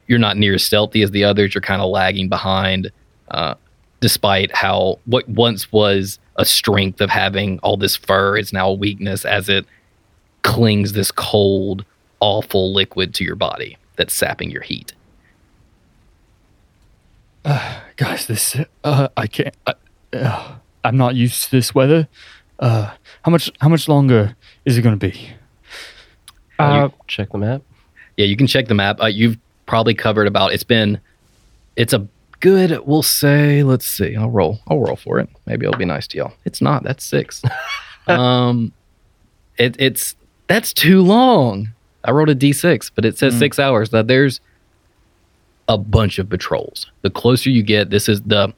you're not near as stealthy as the others. You're kind of lagging behind. Uh, Despite how what once was a strength of having all this fur is now a weakness as it clings this cold, awful liquid to your body that's sapping your heat. Uh, guys, this uh, I can't. I, uh, I'm not used to this weather. Uh, how much? How much longer is it going to be? Uh, you, check the map. Yeah, you can check the map. Uh, you've probably covered about. It's been. It's a. Good, we'll say, let's see. I'll roll. I'll roll for it. Maybe it'll be nice to y'all. It's not. That's six. um, it, it's that's too long. I rolled a D six, but it says mm. six hours. Now, there's a bunch of patrols. The closer you get, this is the,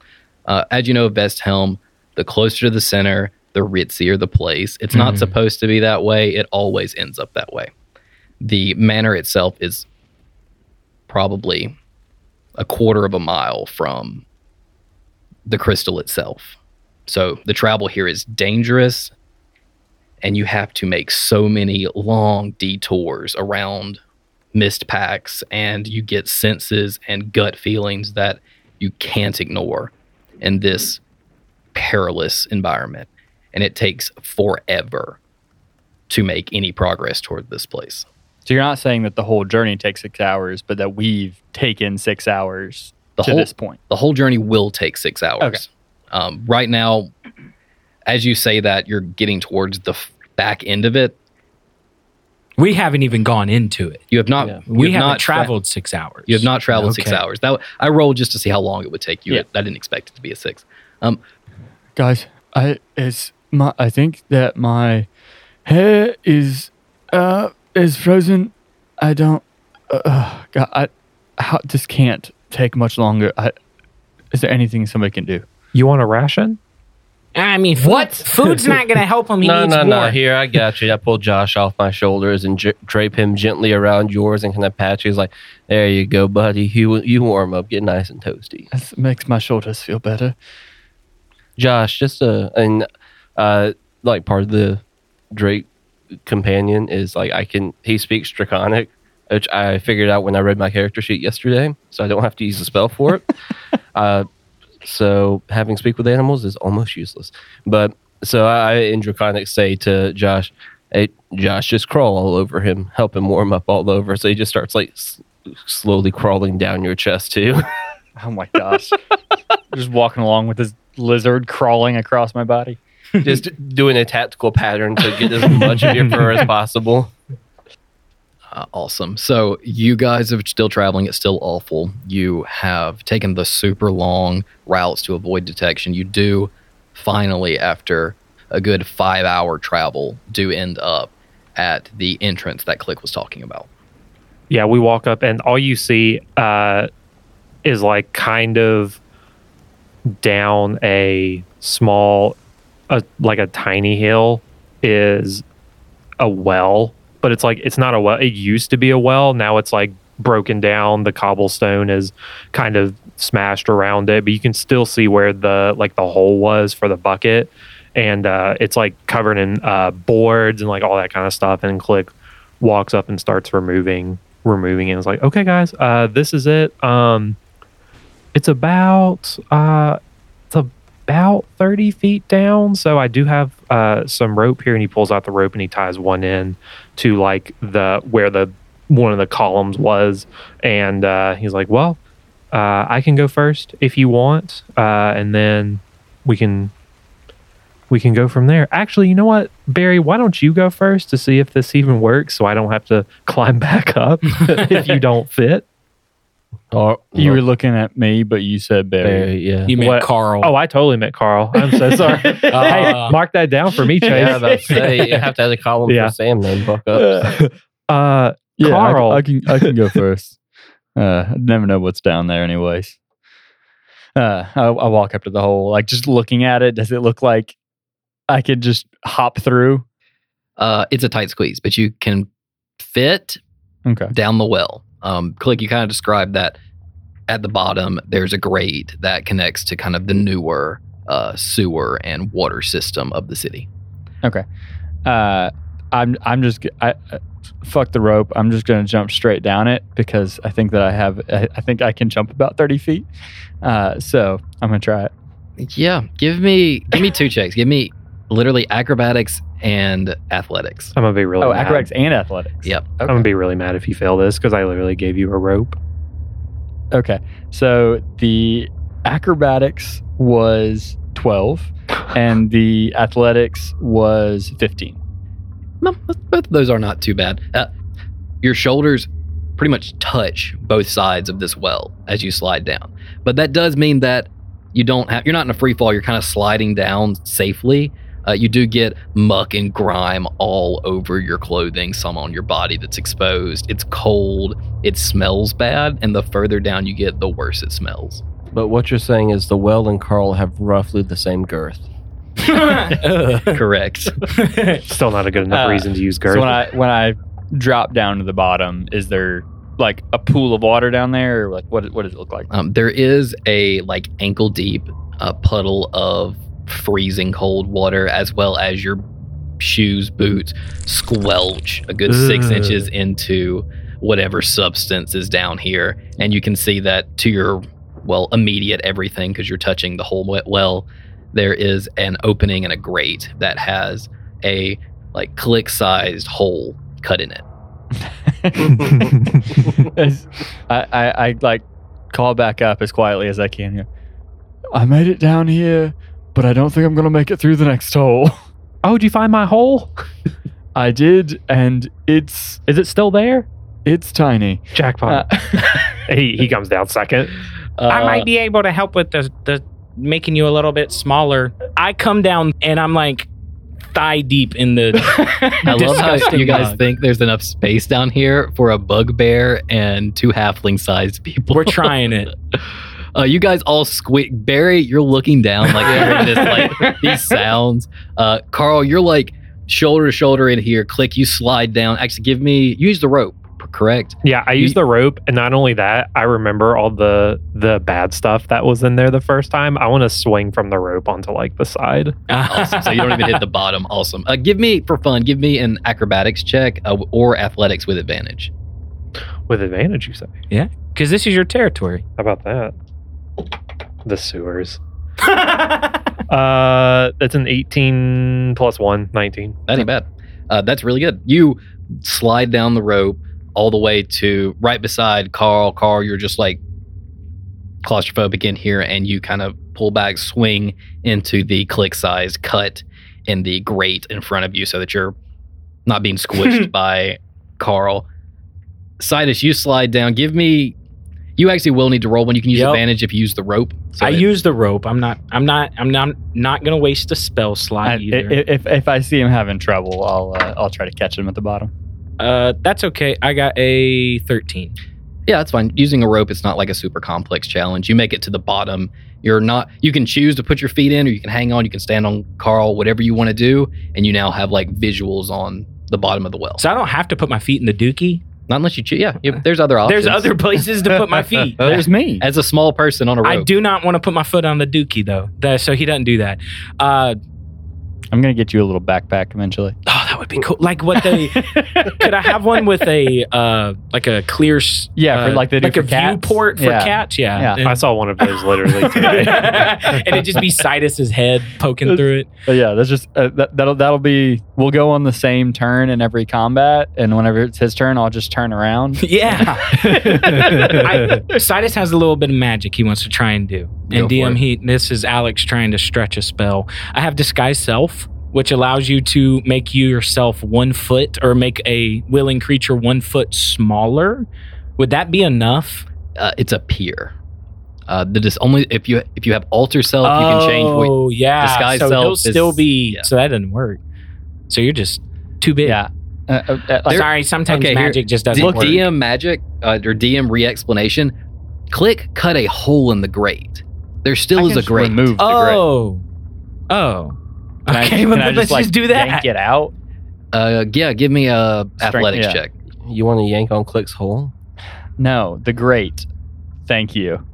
uh, as you know, Vesthelm, the closer to the center, the ritzier the place. It's mm. not supposed to be that way. It always ends up that way. The manor itself is probably... a quarter of a mile from the crystal itself. So the travel here is dangerous, and you have to make so many long detours around mist packs, and you get senses and gut feelings that you can't ignore in this perilous environment. And it takes forever to make any progress toward this place. So you're not saying that the whole journey takes six hours, but that we've taken six hours the to whole, this point. The whole journey will take six hours. Okay. Um, right now, as you say that, you're getting towards the f- back end of it. We haven't even gone into it. You have not. Yeah. You we have haven't not traveled tra- six hours. You have not traveled okay. six hours. That I rolled just to see how long it would take you. Yeah. I didn't expect it to be a six. Um, Guys, I it's my. I think that my hair is. Uh, Is frozen. I don't. Uh, God, I, I just can't take much longer. I, is there anything somebody can do? You want a ration? I mean, what? Food's not going to help him. He no, needs no, more. no. Here, I got you. I pulled Josh off my shoulders and j- drape him gently around yours and kind of pat you. He's like, there you go, buddy. You, you warm up. Get nice and toasty. It makes my shoulders feel better. Josh, just a... And, uh, like, part of the Drake companion is, like, I can... He speaks Draconic, which I figured out when I read my character sheet yesterday, so I don't have to use a spell for it. uh... So having speak with animals is almost useless. But so I, in Draconic, say to Josh, hey, Josh, just crawl all over him. Help him warm up all over. So he just starts like s- slowly crawling down your chest too. Oh my gosh. Just walking along with this lizard crawling across my body. Just doing a tactical pattern to get as much of your fur as possible. Uh, awesome. So you guys are still traveling. It's still awful. You have taken the super long routes to avoid detection. You do finally, after a good five hour travel, do end up at the entrance that Clyk was talking about. Yeah, we walk up and all you see uh, is like kind of down a small, uh, like a tiny hill is a well. But it's like, it's not a well. It used to be a well. Now it's like broken down. The cobblestone is kind of smashed around it. But you can still see where the like the hole was for the bucket. And uh, it's like covered in uh, boards and like all that kind of stuff. And Clyk walks up and starts removing, removing it. And it's like, okay, guys, uh, this is it. Um, it's about... Uh, about thirty feet down, so I do have uh some rope here. And he pulls out the rope and he ties one in to like the where the one of the columns was. And uh he's like, well, uh I can go first if you want, uh and then we can we can go from there. Actually, you know what, Barry, why don't you go first to see if this even works, so I don't have to climb back up if you don't fit. Oh, you look. were looking at me, but you said Barry. Barry yeah. You meant what? Carl. Oh, I totally meant Carl. I'm so sorry. uh, hey, mark that down for me, Chase. Yeah, I was about to say, you have to have a column yeah. for Sam then. Buck up. So. Uh, yeah, Carl. I, I, can, I can go first. Uh, I never know what's down there anyways. Uh, I, I walk up to the hole, like just looking at it. Does it look like I could just hop through? Uh, it's a tight squeeze, but you can fit okay. down the well. Um, Clyk, you kind of described that at the bottom, there's a grate that connects to kind of the newer uh, sewer and water system of the city. Okay. Uh, I'm I'm just, I, I fuck the rope. I'm just going to jump straight down it because I think that I have, I, I think I can jump about thirty feet. Uh, so I'm going to try it. Yeah. Give me, give me two checks. Give me literally acrobatics and athletics. I'm gonna be really oh, mad. Oh, acrobatics and athletics. Yep. Okay. I'm gonna be really mad if you fail this because I literally gave you a rope. Okay. So the acrobatics was twelve and the athletics was fifteen. No, both of those are not too bad. Uh, your shoulders pretty much touch both sides of this well as you slide down. But that does mean that you don't have, you're not in a free fall, you're kind of sliding down safely. Uh, you do get muck and grime all over your clothing, some on your body that's exposed. It's cold, it smells bad, and the further down you get, the worse it smells. But what you're saying is the well and Carl have roughly the same girth. Correct. Still not a good enough uh, reason to use girth. So when I, when I drop down to the bottom, is there like a pool of water down there? Or like what, what does it look like? Um, there is a like ankle deep uh, puddle of freezing cold water, as well as your shoes, boots squelch a good six Ugh. inches into whatever substance is down here. And you can see that to your, well, immediate everything, because you're touching the whole wet well, there is an opening and a grate that has a like Clyk sized hole cut in it. I, I, I like call back up as quietly as I can here. I made it down here, but I don't think I'm going to make it through the next hole. Oh, did you find my hole? I did, and it's... Is it still there? It's tiny. Jackpot. Uh, he he comes down second. Uh, I might be able to help with the, the making you a little bit smaller. I come down, and I'm like thigh deep in the... I love how you guys think there's enough space down here for a bugbear and two halfling-sized people. We're trying it. Uh, you guys all squeak. Barry, you're looking down, like hearing this, like these sounds. Uh, Carl, you're like shoulder to shoulder in here. Clyk, you slide down. Actually, give me. Use the rope. Correct. Yeah, I used you, the rope, and not only that, I remember all the the bad stuff that was in there the first time. I want to swing from the rope onto like the side. Awesome. So you don't even hit the bottom. Awesome. Uh, give me for fun. Give me an acrobatics check uh, or athletics with advantage. With advantage, you say? Yeah, because this is your territory. How about that? The sewers. uh, that's an eighteen plus one, nineteen. That ain't bad. Uh, that's really good. You slide down the rope all the way to right beside Carl. Carl, you're just like claustrophobic in here, and you kind of pull back, swing into the Clyk size cut in the grate in front of you so that you're not being squished by Carl. Sidas, you slide down. Give me, you actually will need to roll one. You can use yep. advantage if you use the rope. So I it, use the rope. I'm not, I'm not, I'm not, I'm not going to waste a spell slot I, either. If, if I see him having trouble, I'll, uh, I'll try to catch him at the bottom. Uh, that's okay. I got a thirteen. Yeah, that's fine. Using a rope, it's not like a super complex challenge. You make it to the bottom. You're not. You can choose to put your feet in, or you can hang on. You can stand on Carl, whatever you want to do. And you now have like visuals on the bottom of the well. So I don't have to put my feet in the dookie? Not unless you choose. Yeah, yeah, there's other options. There's other places to put my feet. There's me. As a small person on a rope. I do not want to put my foot on the dookie, though. That, so he doesn't do that. Uh, I'm going to get you a little backpack eventually. That would be cool. Like what they could I have one with a uh, like a clear yeah uh, for like, they do like for a cats. Viewport for yeah. cats yeah, yeah. And, I saw one of those literally today. And it'd just be Sidus's head poking that's, through it. Yeah, that's just uh, that, that'll that'll be we'll go on the same turn in every combat, and whenever it's his turn, I'll just turn around. Yeah. I, Sidas has a little bit of magic he wants to try and do, and go D M he this is Alex trying to stretch a spell. I have disguise self, which allows you to make you yourself one foot or make a willing creature one foot smaller. Would that be enough? Uh, it's a peer. Uh, that is only if you if you have alter self, oh, you can change. Oh yeah, disguise so self. He'll is, still be. Yeah. So that doesn't work. So you're just too big. Yeah. Uh, uh, uh, Sorry, sometimes okay, magic here, just doesn't look, work. Look, D M magic uh, or D M re-explanation. Clyk cut a hole in the grate. There still I is a grate. Remove oh. the grate. Oh. Oh. Can okay, I, but let's just, like, just do that. Yank it out. Uh, yeah, give me a Strength, athletics yeah. check. You want to yank on Clyk's hole? No, the grate. Thank you.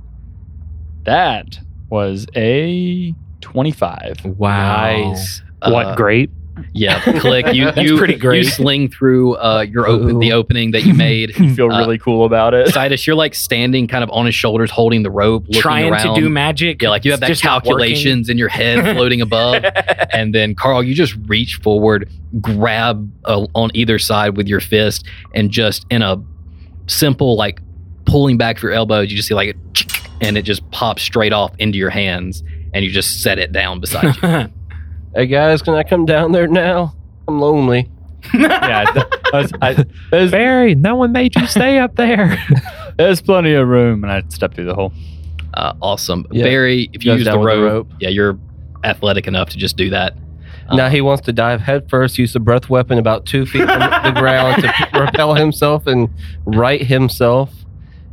That was a twenty-five. Wow. Nice. Uh, what grate? Yeah, Clyk. You, That's you, pretty great. You sling through uh, your open, the opening that you made. You feel uh, really cool about it. Sidas, you're like standing kind of on his shoulders, holding the rope, looking Trying around. to do magic. Yeah, like you have that calculations in your head floating above. And then, Carl, you just reach forward, grab uh, on either side with your fist, and just in a simple, like, pulling back of your elbows, you just see like a and it just pops straight off into your hands, and you just set it down beside you. Hey guys, can I come down there now? I'm lonely. Yeah, I was, I, was, Barry, no one made you stay up there. There's plenty of room, and I stepped through the hole. Uh, awesome, yeah. Barry. If you use the rope, the rope, yeah, you're athletic enough to just do that. Um, now he wants to dive headfirst, use the breath weapon about two feet from the ground to repel himself and right himself.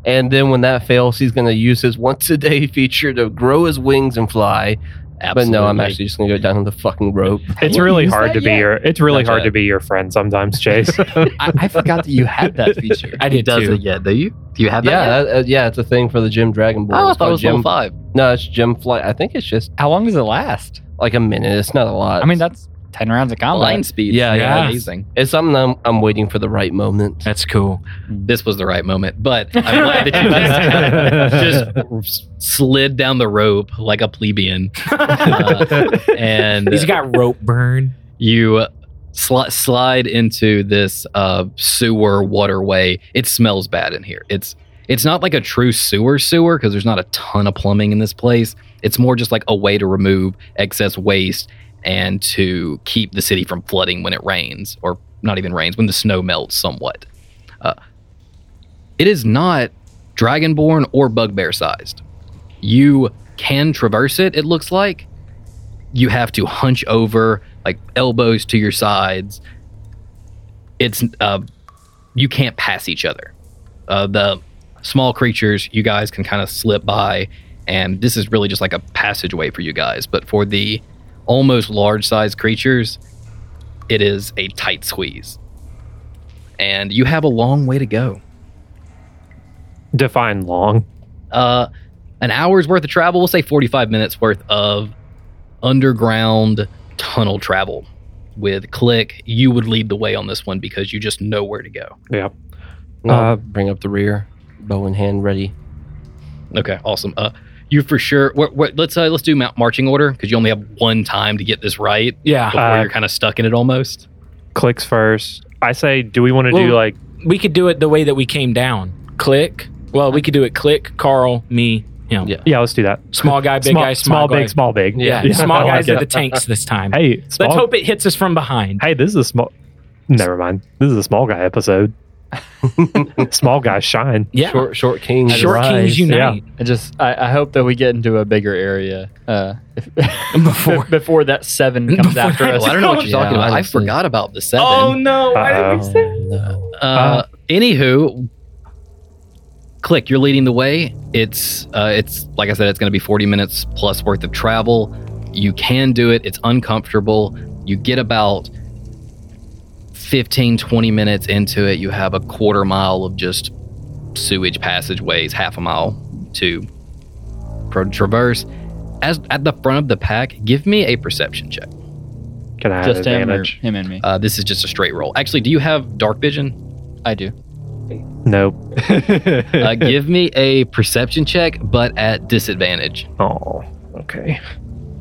And then when that fails, he's going to use his once a day feature to grow his wings and fly. Absolutely. But no, I'm actually just gonna go down on the fucking rope. It's really hard to yet? be your. It's really That's hard it. to be your friend sometimes, Chase. I, I forgot that you had that feature. I did does it yet? Do you? Do you have that? Yeah, yet? That, uh, yeah. It's a thing for the gym Dragon Ball. Oh, I thought it was level five. No, it's gym flight. I think it's just. How long does it last? Like a minute. It's not a lot. I mean, that's ten rounds of combat. Line speed. Yeah, yeah, yeah. Amazing. It's something I'm, I'm waiting for the right moment. That's cool. This was the right moment, but I'm glad that you just, just slid down the rope like a plebeian. Uh, and he's got rope burn. You uh, sl- slide into this uh, sewer waterway. It smells bad in here. It's it's not like a true sewer sewer because there's not a ton of plumbing in this place. It's more just like a way to remove excess waste and to keep the city from flooding when it rains, or not even rains, when the snow melts somewhat. Uh, it is not dragonborn or bugbear-sized. You can traverse it, it looks like. You have to hunch over, like elbows to your sides. It's uh, you can't pass each other. Uh, the small creatures, you guys can kind of slip by, and this is really just like a passageway for you guys. But for the almost large-sized creatures, it is a tight squeeze. And you have a long way to go. Define long. Uh, an hour's worth of travel, we'll say forty-five minutes worth of underground tunnel travel. With Clyk, you would lead the way on this one because you just know where to go. Yeah. Uh, bring up the rear, bow in hand, ready. Okay, awesome. Uh, you for sure. Wh- wh- let's uh, let's do marching order because you only have one time to get this right. Yeah, before uh, you're kind of stuck in it almost. Clicks first. I say, do we want to well, do like? We could do it the way that we came down. Clyk. Well, we could do it. Clyk, Carl, me, him. Yeah, yeah. Let's do that. Small guy, big small, guy, small, small guy. big, small big. Yeah, yeah. small like guys it. Are the tanks this time. Hey, small. Let's hope it hits us from behind. Hey, this is a small. Never mind. This is a small guy episode. Small guys shine. Yeah, short, short kings. Short rise. Kings unite. Yeah. I just, I, I hope that we get into a bigger area uh, if, before before that seven comes before after us. Well, I don't know what you're yeah, talking about. I forgot about the seven. Oh no! Why did we say that? Uh, uh, anywho, Clyk, you're leading the way. It's, uh, it's like I said, it's going to be forty minutes plus worth of travel. You can do it. It's uncomfortable. You get about fifteen, twenty minutes into it, you have a quarter mile of just sewage passageways, half a mile to traverse. As at the front of the pack, give me a perception check. Can I have just advantage? Him, or, him and me. Uh, this is just a straight roll. Actually, do you have dark vision? I do. Nope. uh, give me a perception check, but at disadvantage. Oh, okay.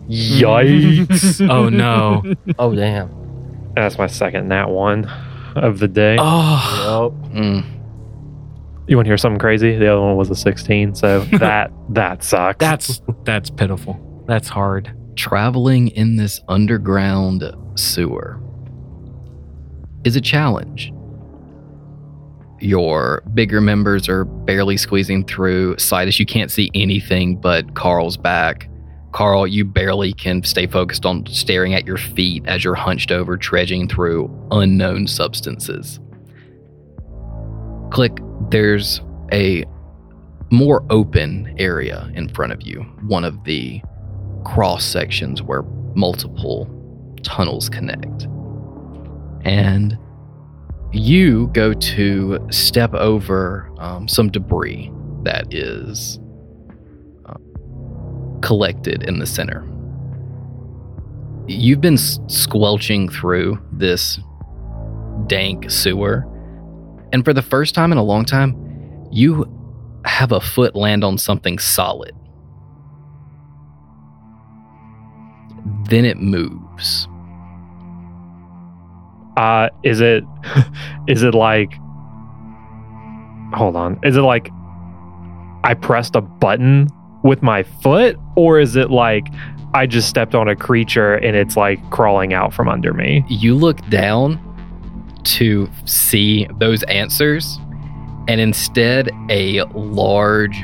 Yikes. Oh, no. Oh, damn. That's my second nat one of the day. Oh. Yep. Mm. You want to hear something crazy? The other one was a sixteen, so that that sucks. That's that's pitiful. That's hard. Traveling in this underground sewer is a challenge. Your bigger members are barely squeezing through. Sidas, you can't see anything but Carl's back. Carl, you barely can stay focused on staring at your feet as you're hunched over, trudging through unknown substances. Clyk, there's a more open area in front of you, one of the cross sections where multiple tunnels connect. And you go to step over um, some debris that is collected in the center. You've been s- squelching through this dank sewer, and for the first time in a long time, you have a foot land on something solid. Then it moves. Uh, is it, is it like, hold on, is it like I pressed a button with my foot, or is it like I just stepped on a creature and it's like crawling out from under me? You look down to see those answers, and instead a large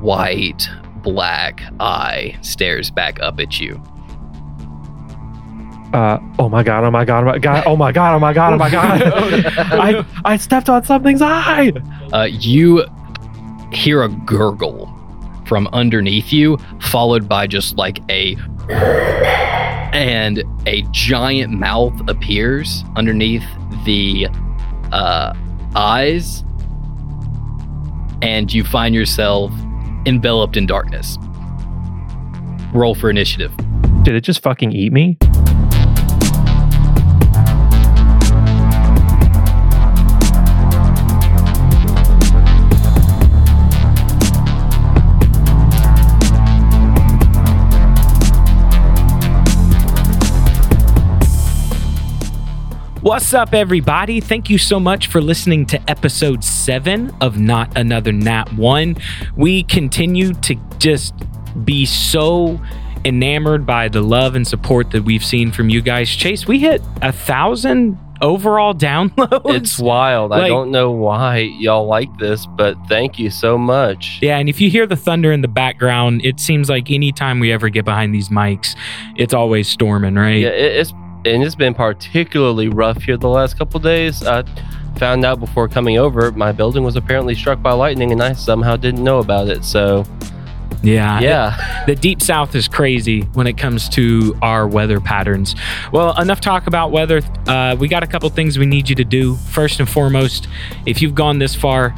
white black eye stares back up at you. Uh, oh my god, oh my god, oh my god, oh my god, oh my god, oh my god. I, I stepped on something's eye! Uh, you hear a gurgle from underneath you, followed by just like a and a giant mouth appears underneath the uh, eyes, and you find yourself enveloped in darkness. Roll for initiative. Did it just fucking eat me? What's up, everybody? Thank you so much for listening to episode seven of Not Another Nat One. We continue to just be so enamored by the love and support that we've seen from you guys. Chase, we hit a thousand overall downloads. It's wild. Like, I don't know why y'all like this, but thank you so much. Yeah, and if you hear the thunder in the background, it seems like anytime we ever get behind these mics, it's always storming, right? Yeah, it's And it's been particularly rough here the last couple days. I found out before coming over, my building was apparently struck by lightning, and I somehow didn't know about it. So Yeah. Yeah. It, the deep south is crazy when it comes to our weather patterns. Well, enough talk about weather. Uh, we got a couple things we need you to do. First and foremost, if you've gone this far,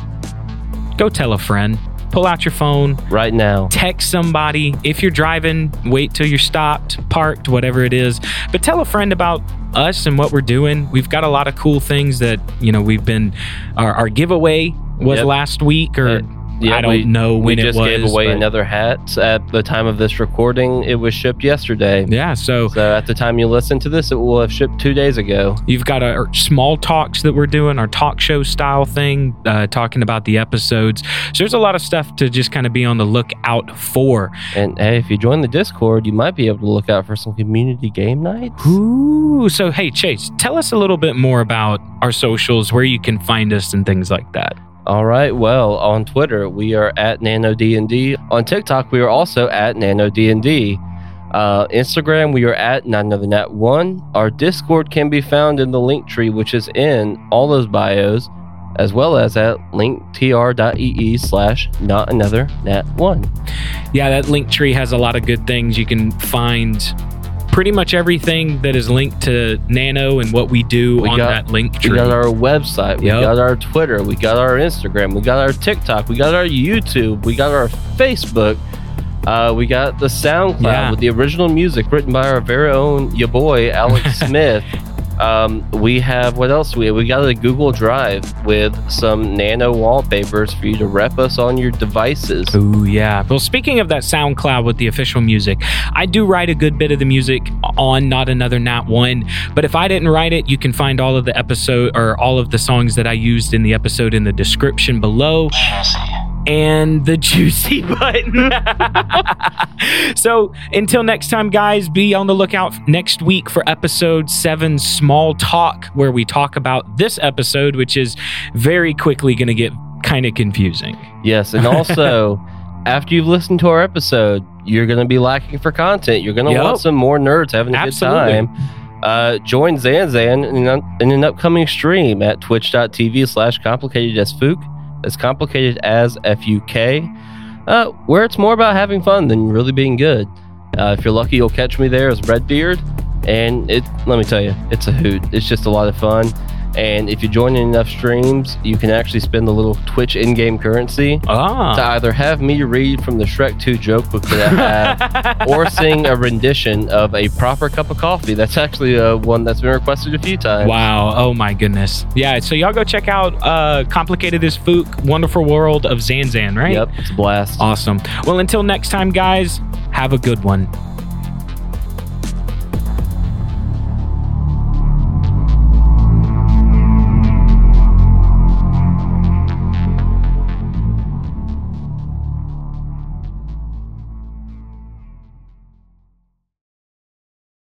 go tell a friend. Pull out your phone. Right now. Text somebody. If you're driving, wait till you're stopped, parked, whatever it is. But tell a friend about us and what we're doing. We've got a lot of cool things that, you know, we've been... Our, our giveaway was yep. last week or... Yep. Yeah, I don't we, know when it was. We just gave away another hat. At the time of this recording, it was shipped yesterday. Yeah, so... So at the time you listen to this, it will have shipped two days ago. You've got our small talks that we're doing, our talk show style thing, uh, talking about the episodes. So there's a lot of stuff to just kind of be on the lookout for. And hey, if you join the Discord, you might be able to look out for some community game nights. Ooh, so hey, Chase, tell us a little bit more about our socials, where you can find us and things like that. All right. Well, on Twitter, we are at Nano D and D. On TikTok, we are also at Nano D and D. Uh, Instagram, we are at Not Another Nat One. Our Discord can be found in the link tree, which is in all those bios, as well as at linktr.ee slash Not Another Nat One. Yeah, that link tree has a lot of good things. You can find pretty much everything that is linked to Nano and what we do we on got, that link tree. We got our website. We yep. got our Twitter. We got our Instagram. We got our TikTok. We got our YouTube. We got our Facebook. Uh, we got the SoundCloud yeah. with the original music written by our very own your boy, Alex Smith. Um, we have, what else? We have? We got a Google Drive with some Nano wallpapers for you to rep us on your devices. Oh, yeah. Well, speaking of that SoundCloud with the official music, I do write a good bit of the music on Not Another Nat One, but if I didn't write it, you can find all of the episode or all of the songs that I used in the episode in the description below. And the juicy button. So until next time, guys, be on the lookout next week for episode seven, Small Talk, where we talk about this episode, which is very quickly going to get kind of confusing. Yes. And also, after you've listened to our episode, you're going to be lacking for content. You're going to yep. want some more nerds having a Absolutely. Good time. Uh, join Zanzan in, un- in an upcoming stream at twitch.tv slash complicated as fook. As complicated as F U K, uh, where it's more about having fun than really being good. Uh, if you're lucky, you'll catch me there as Redbeard. And it, let me tell you, it's a hoot. It's just a lot of fun. And if you join in enough streams, you can actually spend a little Twitch in-game currency ah. to either have me read from the Shrek two joke book that I have or sing a rendition of A Proper Cup of Coffee. That's actually uh, one that's been requested a few times. Wow. Oh, my goodness. Yeah, so y'all go check out uh, Complicated as Fook, Wonderful World of Zanzan, right? Yep, it's a blast. Awesome. Well, until next time, guys, have a good one.